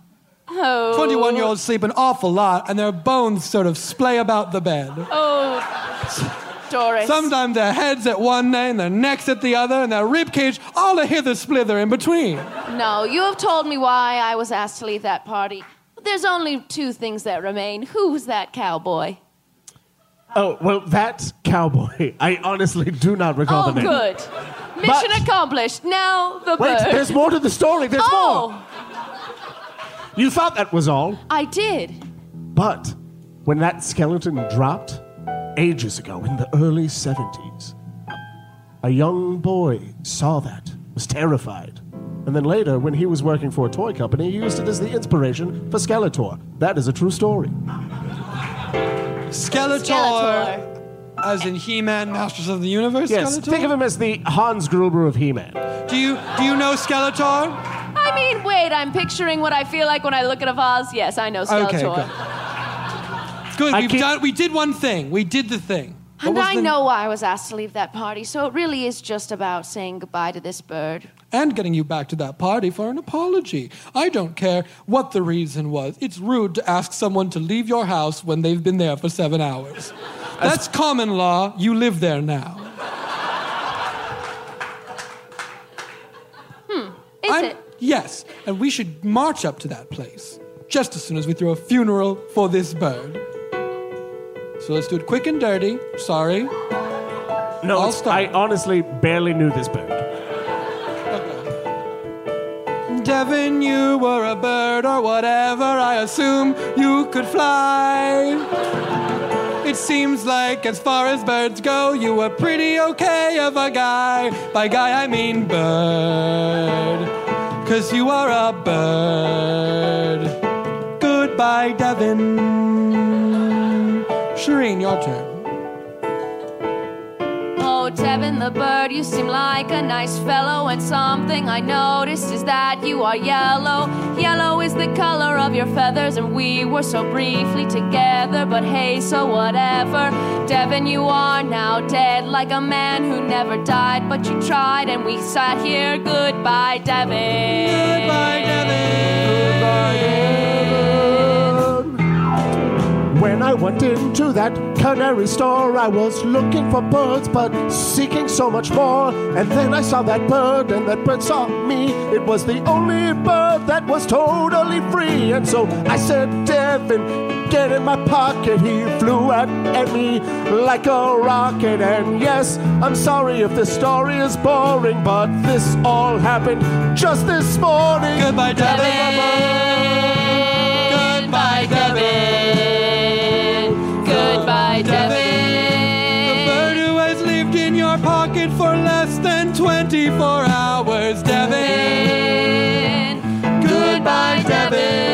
that. Oh. twenty-one-year-olds sleep an awful lot, and their bones sort of splay about the bed. Oh, Doris. Sometimes their head's at one end, their neck's at the other, and their ribcage all a hither splither in between. No, you have told me why I was asked to leave that party. There's only two things that remain. Who was that cowboy? Oh, well, that cowboy, I honestly do not recall oh, the name. Oh, good. Mission but... accomplished. Now the Wait, bird. There's more to the story. There's oh. more. You thought that was all. I did. But when that skeleton dropped, ages ago, in the early seventies, a young boy saw that, was terrified. And then later, when he was working for a toy company, he used it as the inspiration for Skeletor. That is a true story. Skeletor, Skeletor. As in He-Man, Masters of the Universe, yes, Skeletor? Think of him as the Hans Gruber of He-Man. Do you, do you know Skeletor? I mean, wait, I'm picturing what I feel like when I look at a vase. Yes, I know Skeletor. Okay, good. Good, we've done, we did one thing. We did the thing. What and I the... know why I was asked to leave that party, so it really is just about saying goodbye to this bird. And getting you back to that party for an apology. I don't care what the reason was. It's rude to ask someone to leave your house when they've been there for seven hours. That's common law. You live there now. Hmm, is I'm... it? Yes, and we should march up to that place just as soon as we throw a funeral for this bird. So let's do it quick and dirty. Sorry. No, I'll stop. I honestly barely knew this bird. Okay. Devin, you were a bird or whatever. I assume you could fly. It seems like as far as birds go, you were pretty okay of a guy. By guy, I mean bird. 'Cause you are a bird. Goodbye, Devin. Shireen, your turn. Oh, Devin the bird, you seem like a nice fellow. And something I noticed is that you are yellow. Yellow is the color of your feathers. And we were so briefly together. But hey, so whatever. Devin, you are now dead, like a man who never died, but you tried, and we sat here. Goodbye, Devin. Goodbye, Devin. Goodbye, Devin. When I went into that canary store, I was looking for birds, but seeking so much more. And then I saw that bird, and that bird saw me. It was the only bird that was totally free. And so I said, Devin, get in my pocket. He flew at, at me like a rocket. And yes, I'm sorry if this story is boring, but this all happened just this morning. Goodbye, Devin. Devin. Goodbye, Devin. Goodbye, Devin. Goodbye, Devin. The bird who has lived in your pocket for less than twenty-four hours, Devin. Devin. Goodbye, Devin.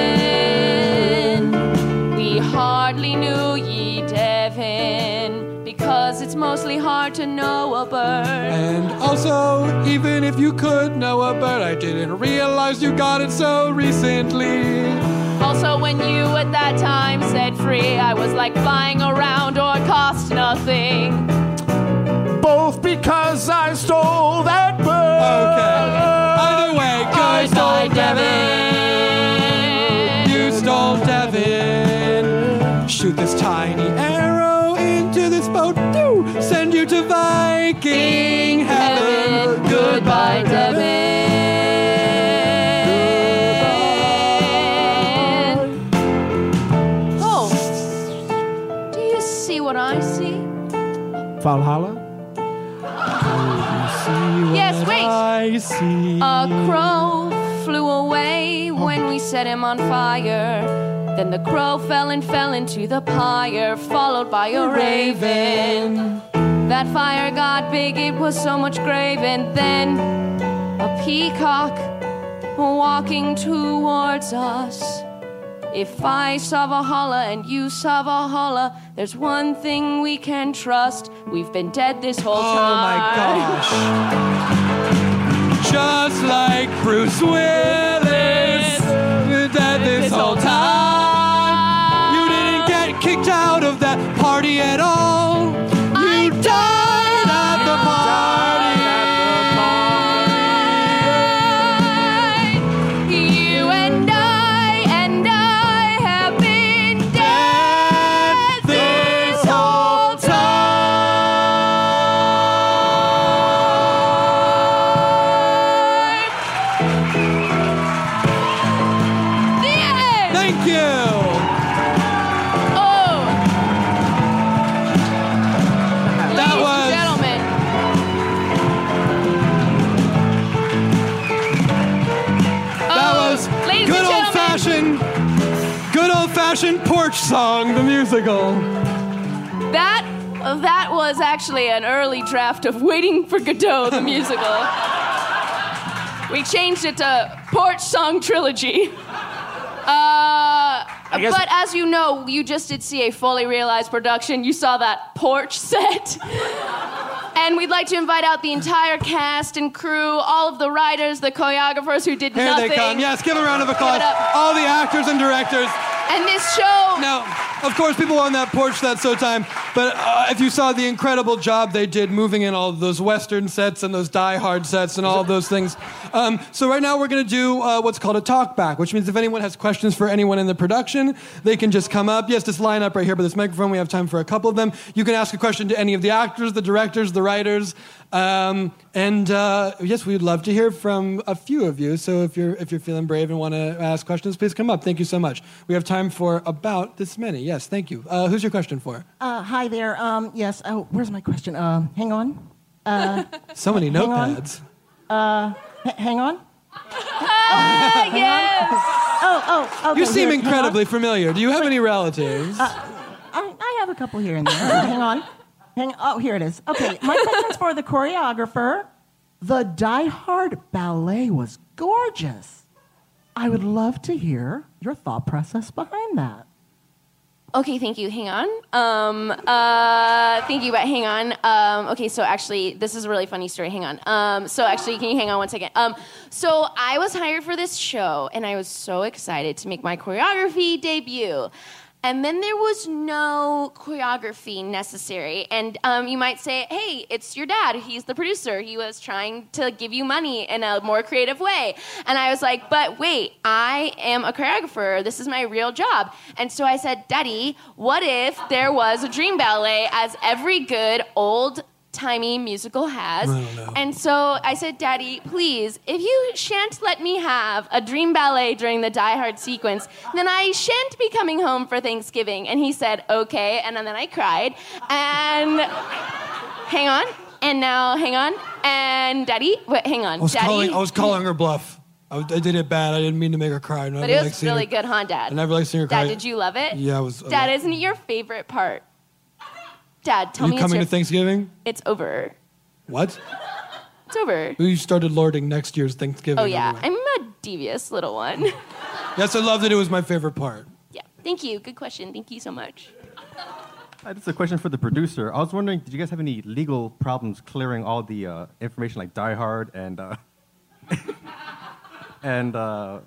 Hardly knew ye, Devin, because it's mostly hard to know a bird. And also, even if you could know a bird, I didn't realize you got it so recently. Also, when you at that time said free, I was like flying around or cost nothing. Both because I stole that bird. Okay. Either way, I stole Devin. Devin. You stole Devin. Shoot this tiny arrow into this boat to send you to Viking heaven. heaven. Goodbye, Devin. Goodbye. Oh, do you see what I see? Valhalla? Do you see what yes, wait. I see? A crow flew away when we set him on fire. Then the crow fell and fell into the pyre, followed by a raven. That fire got big, it was so much grave. And then a peacock walking towards us. If I Savahala and you Savahala, there's one thing we can trust. We've been dead this whole oh time. Oh my gosh. Just like Bruce Willis, we're dead this, this whole time. You didn't get kicked out of that party at all. You died, died at the party. Porch Song, the musical. That that was actually an early draft of Waiting for Godot, the musical. We changed it to Porch Song Trilogy. Uh, guess, but as you know, you just did see a fully realized production. You saw that porch set. And we'd like to invite out the entire cast and crew, all of the writers, the choreographers who did Here nothing. Here they come. Yes, give a round of applause. All the actors and directors. And this show... Now, of course, people on that porch, that's so time, but uh, if you saw the incredible job they did moving in all of those Western sets and those Die Hard sets and all of those things. Um, so right now we're going to do uh, what's called a talk back, which means if anyone has questions for anyone in the production, they can just come up. Yes, just line up right here by this microphone. We have time for a couple of them. You can ask a question to any of the actors, the directors, the writers, um, and uh, yes, we'd love to hear from a few of you. So if you're if you're feeling brave and want to ask questions, please come up. Thank you so much. We have time for about this many. Yes, thank you. Uh, who's your question for? Uh, hi there. Um, yes. Oh, where's my question? Uh, hang on. Uh, so many notepads. Uh, h- hang on. Ah, oh, yes. Hang on. Oh, oh. Okay, you seem here, incredibly familiar. Do you have any relatives? Uh, I, I have a couple here and there. Hang on. Hang, oh, here it is. Okay, my question's for the choreographer. The Die Hard ballet was gorgeous. I would love to hear your thought process behind that. Okay, thank you. Hang on. Um, uh, thank you, but hang on. Um, okay, so actually, this is a really funny story. Hang on. Um, so actually, can you hang on one second? Um, so I was hired for this show, and I was so excited to make my choreography debut. And then there was no choreography necessary. And um, you might say, hey, it's your dad. He's the producer. He was trying to give you money in a more creative way. And I was like, but wait, I am a choreographer. This is my real job. And so I said, Daddy, what if there was a dream ballet, as every good old timey musical has? No, no. And so I said, Daddy, please, if you shan't let me have a dream ballet during the Die Hard sequence, then I shan't be coming home for Thanksgiving. And he said, okay. And then I cried. And hang on. And now, hang on. And Daddy, wait, hang on. I was, Daddy, calling, I was calling her bluff. I, I did it bad. I didn't mean to make her cry. But it was really her, good, huh, Dad? I never liked seeing her cry. Dad, did you love it? Yeah, I was. Dad, uh, isn't it your favorite part? Dad, tell Are you me coming it's your... to Thanksgiving? It's over. What? It's over. You started lording next year's Thanksgiving. Oh, yeah. Everyone. I'm a devious little one. Yes, I love that it was my favorite part. Yeah. Thank you. Good question. Thank you so much. Uh, this is a question for the producer. I was wondering, did you guys have any legal problems clearing all the uh, information like Die Hard and, uh, and uh,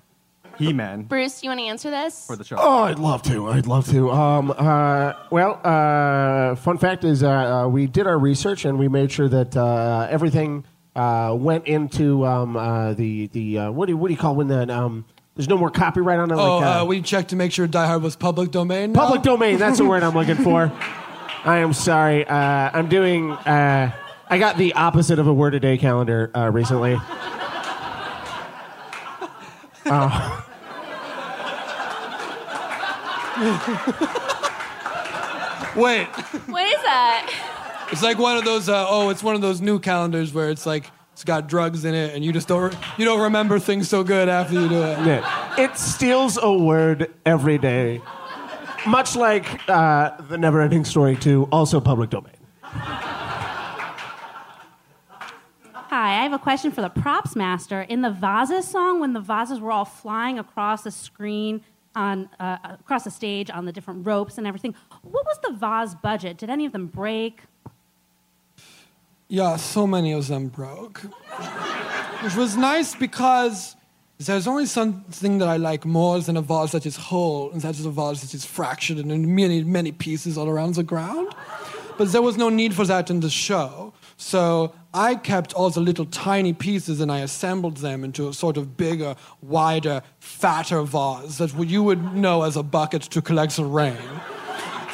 He-Man? Bruce, you want to answer this? For the show. Oh, I'd love to. I'd love to. Um, uh, well, uh, fun fact is uh, uh, we did our research and we made sure that uh, everything uh, went into um, uh, the the uh, what do you, what do you call when the um, there's no more copyright on it. Oh, like, uh, uh, we checked to make sure Die Hard was public domain. Now? Public domain. That's the word I'm looking for. I am sorry. Uh, I'm doing. Uh, I got the opposite of a word a day calendar uh, recently. Uh, Wait. What is that? It's like one of those. Uh, oh, it's one of those new calendars where it's like it's got drugs in it, and you just don't re- you don't remember things so good after you do it. Yeah. It steals a word every day, much like uh, The Never Ending Story two, also public domain. Hi, I have a question for the props master. In the vases song, when the vases were all flying across the screen. on uh, across the stage on the different ropes and everything. What was the Vaz budget? Did any of them break? Yeah, so many of them broke. Which was nice because there's only something that I like more than a vase that is whole, and that is a vase that is fractured and in many, many pieces all around the ground. But there was no need for that in the show. So I kept all the little tiny pieces and I assembled them into a sort of bigger, wider, fatter vase that you would know as a bucket to collect the rain.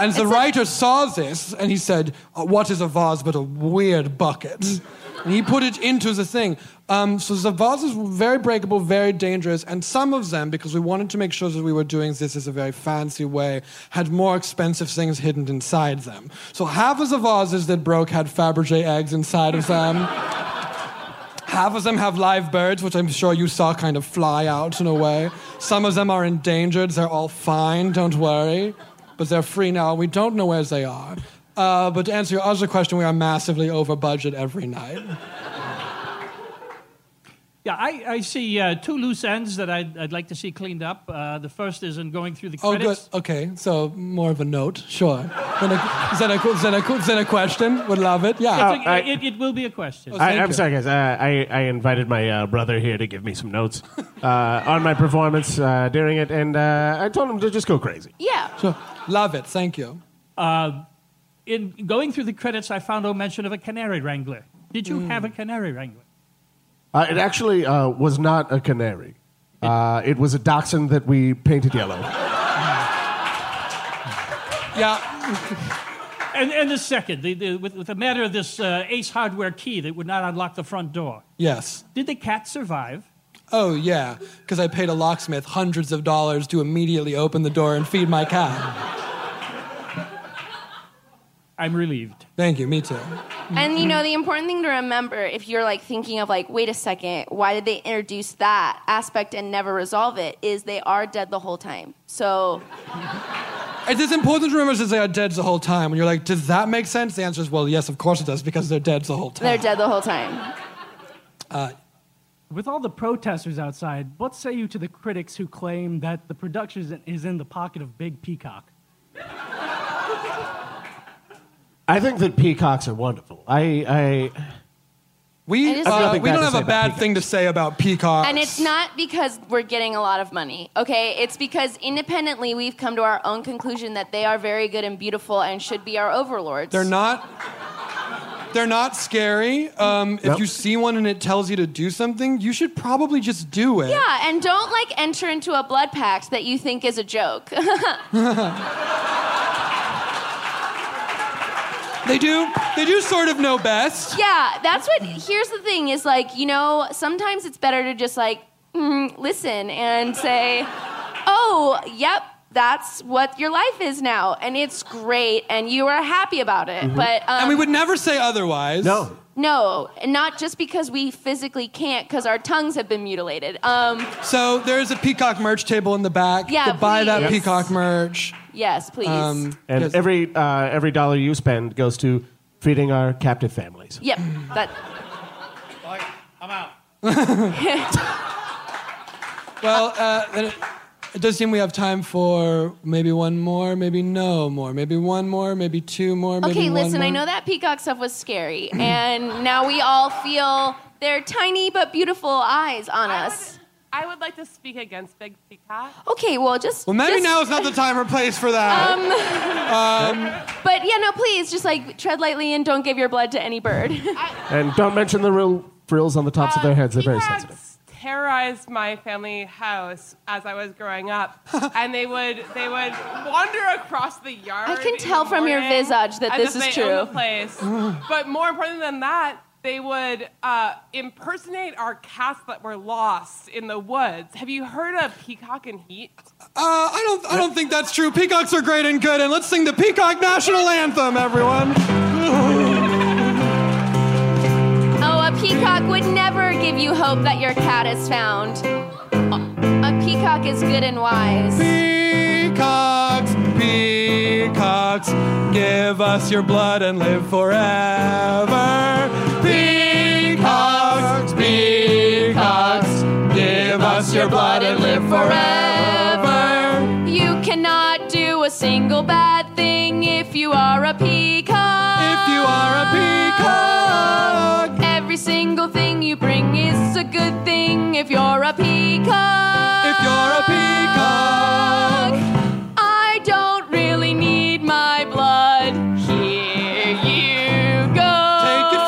And the it's writer a- saw this and he said, oh, what is a vase but a weird bucket? And he put it into the thing. Um, so the vases were very breakable, very dangerous, and some of them, because we wanted to make sure that we were doing this in a very fancy way, had more expensive things hidden inside them. So half of the vases that broke had Fabergé eggs inside of them. Half of them have live birds, which I'm sure you saw kind of fly out in a way. Some of them are endangered. They're all fine, don't worry. But they're free now. We don't know where they are. Uh, but to answer your other question, we are massively over budget every night. Yeah, I, I see uh, two loose ends that I'd, I'd like to see cleaned up. Uh, the first is in going through the credits. Oh, good. Okay, so more of a note, sure. Then a, then a, then a, then a question, would love it. Yeah, oh, a, I, it, it will be a question. Oh, I, I'm you. sorry, guys. Uh, I, I invited my uh, brother here to give me some notes uh, on my performance uh, during it, and uh, I told him to just go crazy. Yeah. Sure. Love it, thank you. Uh, in going through the credits, I found no mention of a canary wrangler. Did you mm. have a canary wrangler? Uh, it actually uh, was not a canary. Uh, it was a dachshund that we painted yellow. Yeah. And and the second, the, the, with, with the matter of this uh, Ace Hardware key that would not unlock the front door. Yes. Did the cat survive? Oh, yeah, because I paid a locksmith hundreds of dollars to immediately open the door and feed my cat. I'm relieved. Thank you, me too. And you know, the important thing to remember, if you're like thinking of like, wait a second, why did they introduce that aspect and never resolve it, is they are dead the whole time. So it is important to remember that they are dead the whole time. When you're like, does that make sense? The answer is, well, yes, of course it does, because they're dead the whole time. They're dead the whole time. Uh, With all the protesters outside, what say you to the critics who claim that the production is in the pocket of Big Peacock? I think that peacocks are wonderful. I, I we I uh, we don't have a bad thing to say about peacocks, and it's not because we're getting a lot of money. Okay, it's because independently we've come to our own conclusion that they are very good and beautiful and should be our overlords. They're not. They're not scary. Um, nope. If you see one and it tells you to do something, you should probably just do it. Yeah, and don't like enter into a blood pact that you think is a joke. They do they do sort of know best. Yeah, that's what, here's the thing, is like, you know, sometimes it's better to just like, mm, listen and say, oh, yep, that's what your life is now. And it's great, and you are happy about it. Mm-hmm. But um, and we would never say otherwise. No. No, and not just because we physically can't, because our tongues have been mutilated. Um, so there's a peacock merch table in the back. Yeah, buy that peacock merch. Yes, please. Um, and yes. every uh, every dollar you spend goes to feeding our captive families. Yep. That. I'm out. Well, uh, it, it does seem we have time for maybe one more, maybe no more, maybe one more, maybe two more, maybe okay, one listen, more. I know that peacock stuff was scary, and now we all feel their tiny but beautiful eyes on I us. Would, I would like to speak against Big Peacock. Okay, well, just... Well, maybe just, now is not the time or place for that. Um, um, but, yeah, no, please, just, like, tread lightly and don't give your blood to any bird. I, and don't mention the real frills on the tops uh, of their heads. They're very sensitive. Terrorized my family house as I was growing up, and they would they would wander across the yard. I can tell from your visage that this is true. Own the place. But more important than that, they would uh, impersonate our cats that were lost in the woods. Have you heard of Peacock in Heat? Uh, I don't I don't think that's true. Peacocks are great and good, and let's sing the Peacock National Anthem, everyone. Peacock would never give you hope that your cat is found. A peacock is good and wise. Peacocks, peacocks, give us your blood and live forever. Peacocks, peacocks, give us your blood and live forever. cannot do a single bad thing if you are a peacock. If you are a peacock. Every single thing you bring is a good thing if you're a peacock. If you're a peacock. I don't really need my blood. Here you go. Take it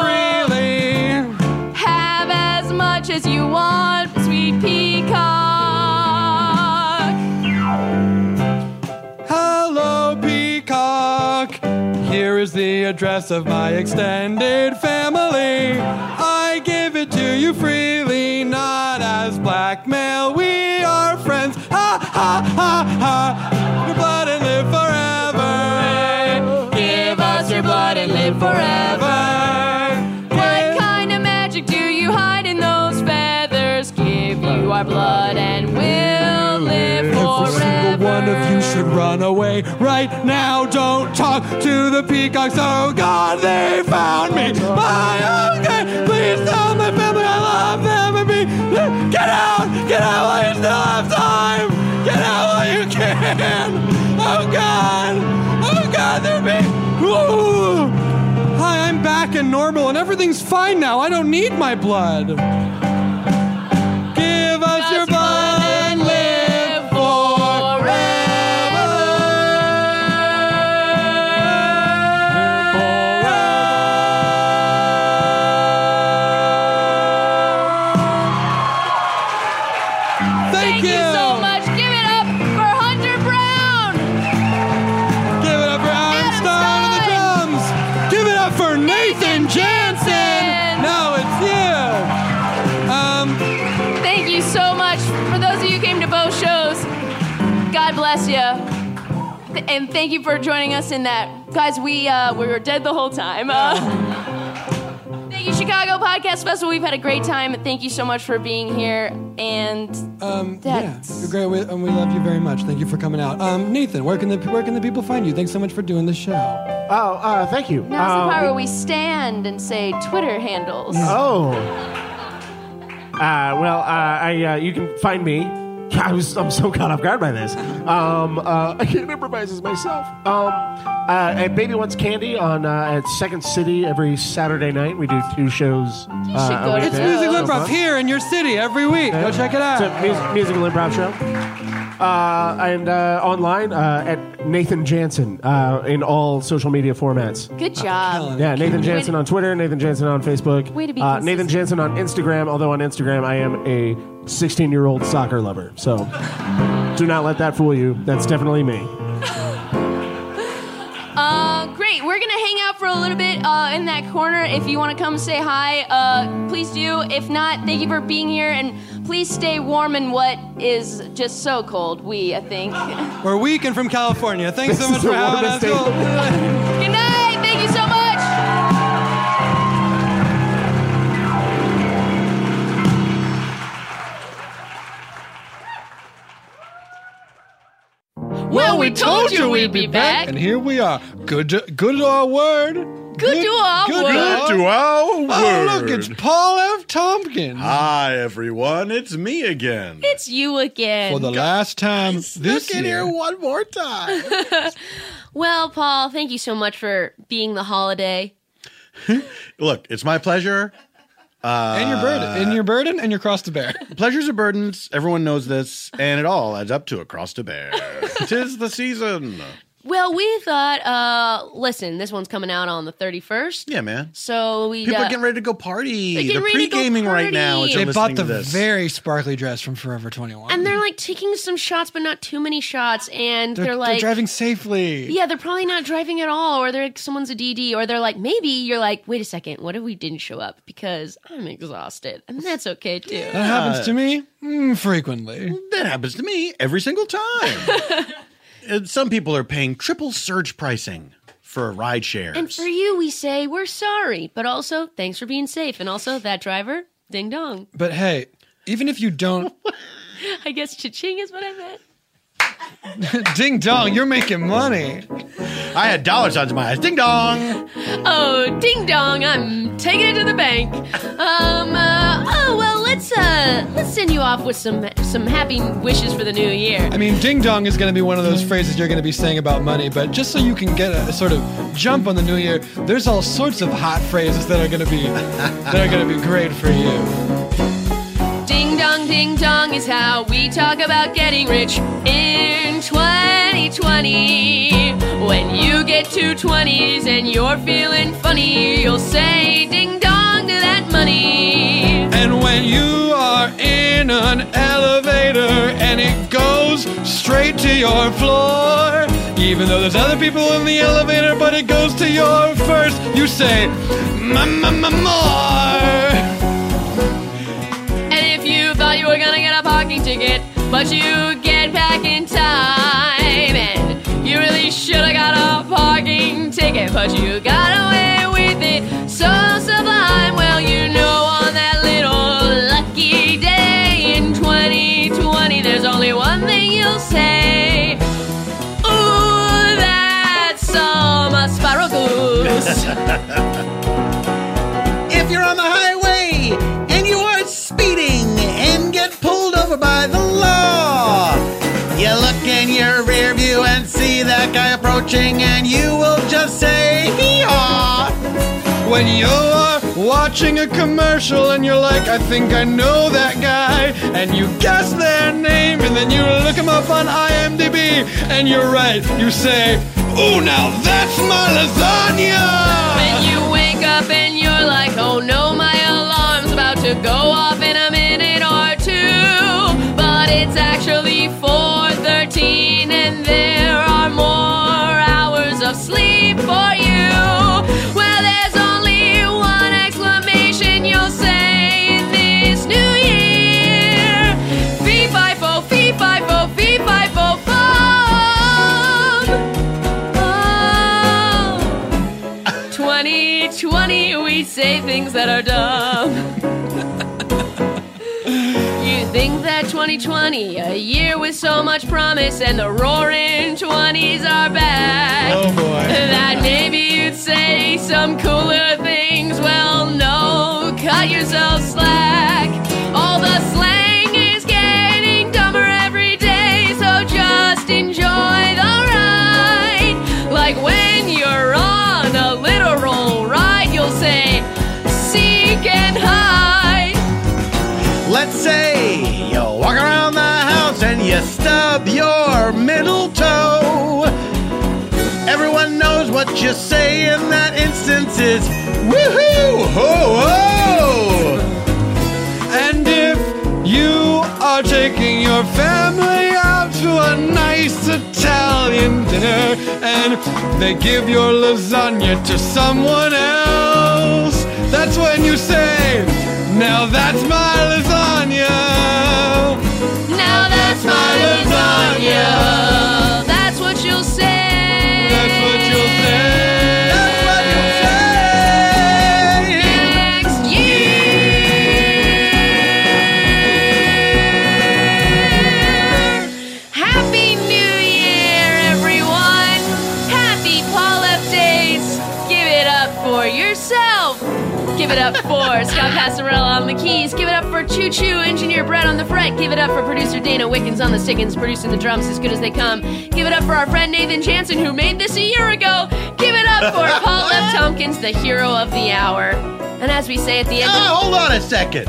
freely. Have as much as you want, sweet peacock. Here is the address of my extended family. I give it to you freely, not as blackmail. We are friends. Ha, ha, ha, ha. Your blood and live forever. Give us your blood and live forever. What kind of magic do you hide in those feathers? Give you our blood and we'll live forever. One of you should run away right now. Don't talk to the peacocks. Oh, God, they found me. My own God. Please tell my family I love them and me. Get out. Get out while you still have time. Get out while you can. Oh, God. Oh, God, they're me. Whoa. Hi, I'm back and normal, and everything's fine now. I don't need my blood. Give us That's your blood. And thank you for joining us in that. Guys, we uh, we were dead the whole time. Uh, thank you, Chicago Podcast Festival. We've had a great time. Thank you so much for being here. And um, that's... Yeah, you're great. We, and we love you very much. Thank you for coming out. Um, Nathan, where can the where can the people find you? Thanks so much for doing the show. Oh, uh, thank you. Now's um, the part where we stand and say Twitter handles. Oh. uh, well, uh, I uh, you can find me. I was, I'm so caught off guard by this. Um, uh, I can't improvise as myself. Um, uh, at Baby Wants Candy on uh, at Second City every Saturday night. We do two shows. Uh, you should go to it's Musical Improv here in your city every week. Yeah. Go check it out. It's a mus- musical improv show. Uh, and uh, online uh, at Nathan Jansen uh, in all social media formats. Good job. Yeah, Nathan Jansen on Twitter, Nathan Jansen on Facebook. Way to be uh, Nathan Jansen on Instagram, although on Instagram I am a sixteen-year-old soccer lover. So do not let that fool you. That's definitely me. uh, great. We're going to hang out for a little bit uh, in that corner. If you want to come say hi, uh, please do. If not, thank you for being here. And please stay warm in what is just so cold. We, I think. We're weak and from California. Thanks so much for having us. Good night. Thank you so much. Well, we told you we'd be back. And here we are. Good to, good to our word. Good, good to our good word. Good to our word. Oh, look, it's Paul F. Tompkins. Hi, everyone. It's me again. It's you again. For the God, last time I this snuck in year. Here one more time. Well, Paul, thank you so much for being the holiday. Look, it's my pleasure. Uh, and your burden, and your burden, and your cross to bear. Pleasures are burdens. Everyone knows this, and it all adds up to a cross to bear. 'Tis the season. Well, we thought. Uh, listen, this one's coming out on the thirty-first. Yeah, man. So we people got, are getting ready to go party. They're, they're pre-gaming right now. They bought the very sparkly dress from Forever twenty-one, and they're like taking some shots, but not too many shots. And they're, they're like they're driving safely. Yeah, they're probably not driving at all, or they're like, someone's a D D, or they're like maybe you're like, wait a second, what if we didn't show up because I'm exhausted, and that's okay too. Yeah. That happens to me mm, frequently. That happens to me every single time. Some people are paying triple surge pricing for ride shares. And for you, we say we're sorry, but also thanks for being safe. And also that driver, ding dong. But hey, even if you don't... I guess cha-ching is what I meant. Ding dong, you're making money. I had dollar signs in my eyes. Ding dong. Oh, ding dong, I'm taking it to the bank. Um, uh, oh, well, let's... let's uh, let's send you off with some some happy wishes for the new year. I mean, ding dong is going to be one of those phrases you're going to be saying about money, but just so you can get a, a sort of jump on the new year, there's all sorts of hot phrases that are going to be that are going to be great for you. Ding dong, ding dong is how we talk about getting rich in twenty twenty. When you get to twenties and you're feeling funny, you'll say ding dong to that money. And when you are in an elevator and it goes straight to your floor, even though there's other people in the elevator, but it goes to your first, you say m-m-m-more. And if you thought you were gonna get a parking ticket, but you get back in time, and you really should have got a parking ticket, but you got away with it, so sublime. Well, you know, on that little lucky day in twenty twenty, there's only one thing you'll say. Ooh, that's some asparagus. If you're on the highway and you are speeding and get pulled over by the law, you look in your rear view and see that guy approaching, and you will just say, hee-haw. When you're watching a commercial and you're like, I think I know that guy, and you guess their name, and then you look him up on I M D B, and you're right, you say, ooh, now that's my lasagna. When you wake up and you're like, oh no, my alarm's about to go off in a minute or two, but it's actually four thirteen, and there are more hours of sleep for you. Well, there's twenty, we say things that are dumb. You think that twenty twenty, a year with so much promise, and the roaring twenties are back. Oh boy. That maybe you'd say some cooler things. Well, no, cut yourself slack. All the slang is getting dumber every day, so just enjoy the ride. Like when you're on a literal ride, say, seek and hide. Let's say you walk around the house and you stub your middle toe. Everyone knows what you say in that instance is woohoo, ho, ho. And if you are taking your family out to a nice Italian dinner and they give your lasagna to someone else, that's when you say, now that's my lasagna. Now that's my lasagna. That's what you'll say. That's what you'll say. That's what you'll say. Next year. Happy New Year, everyone. Happy Polyp Days. Give it up for yourself. Give it up for Scott Passarella on the keys. Give it up for Choo Choo, Engineer Brett on the fret. Give it up for producer Dana Wickens on the stickins, producing the drums as good as they come. Give it up for our friend Nathan Jansen, who made this a year ago. Give it up for Paul F. Tompkins, the hero of the hour. And as we say at the end... Oh, hold on a second.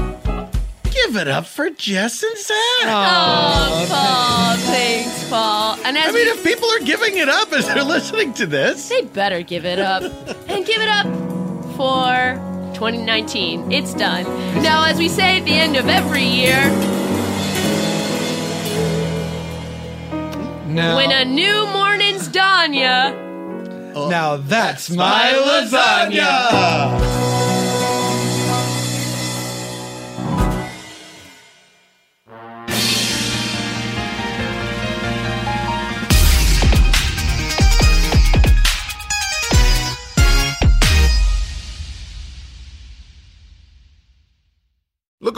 Give it up for Jess and Zach. Oh, Paul. Thanks, Paul. And as I mean, we... if people are giving it up as they're listening to this... They better give it up. And give it up for... twenty nineteen. It's done. Now, as we say at the end of every year, now, when a new morning's dawn ya, oh, now that's my lasagna. Look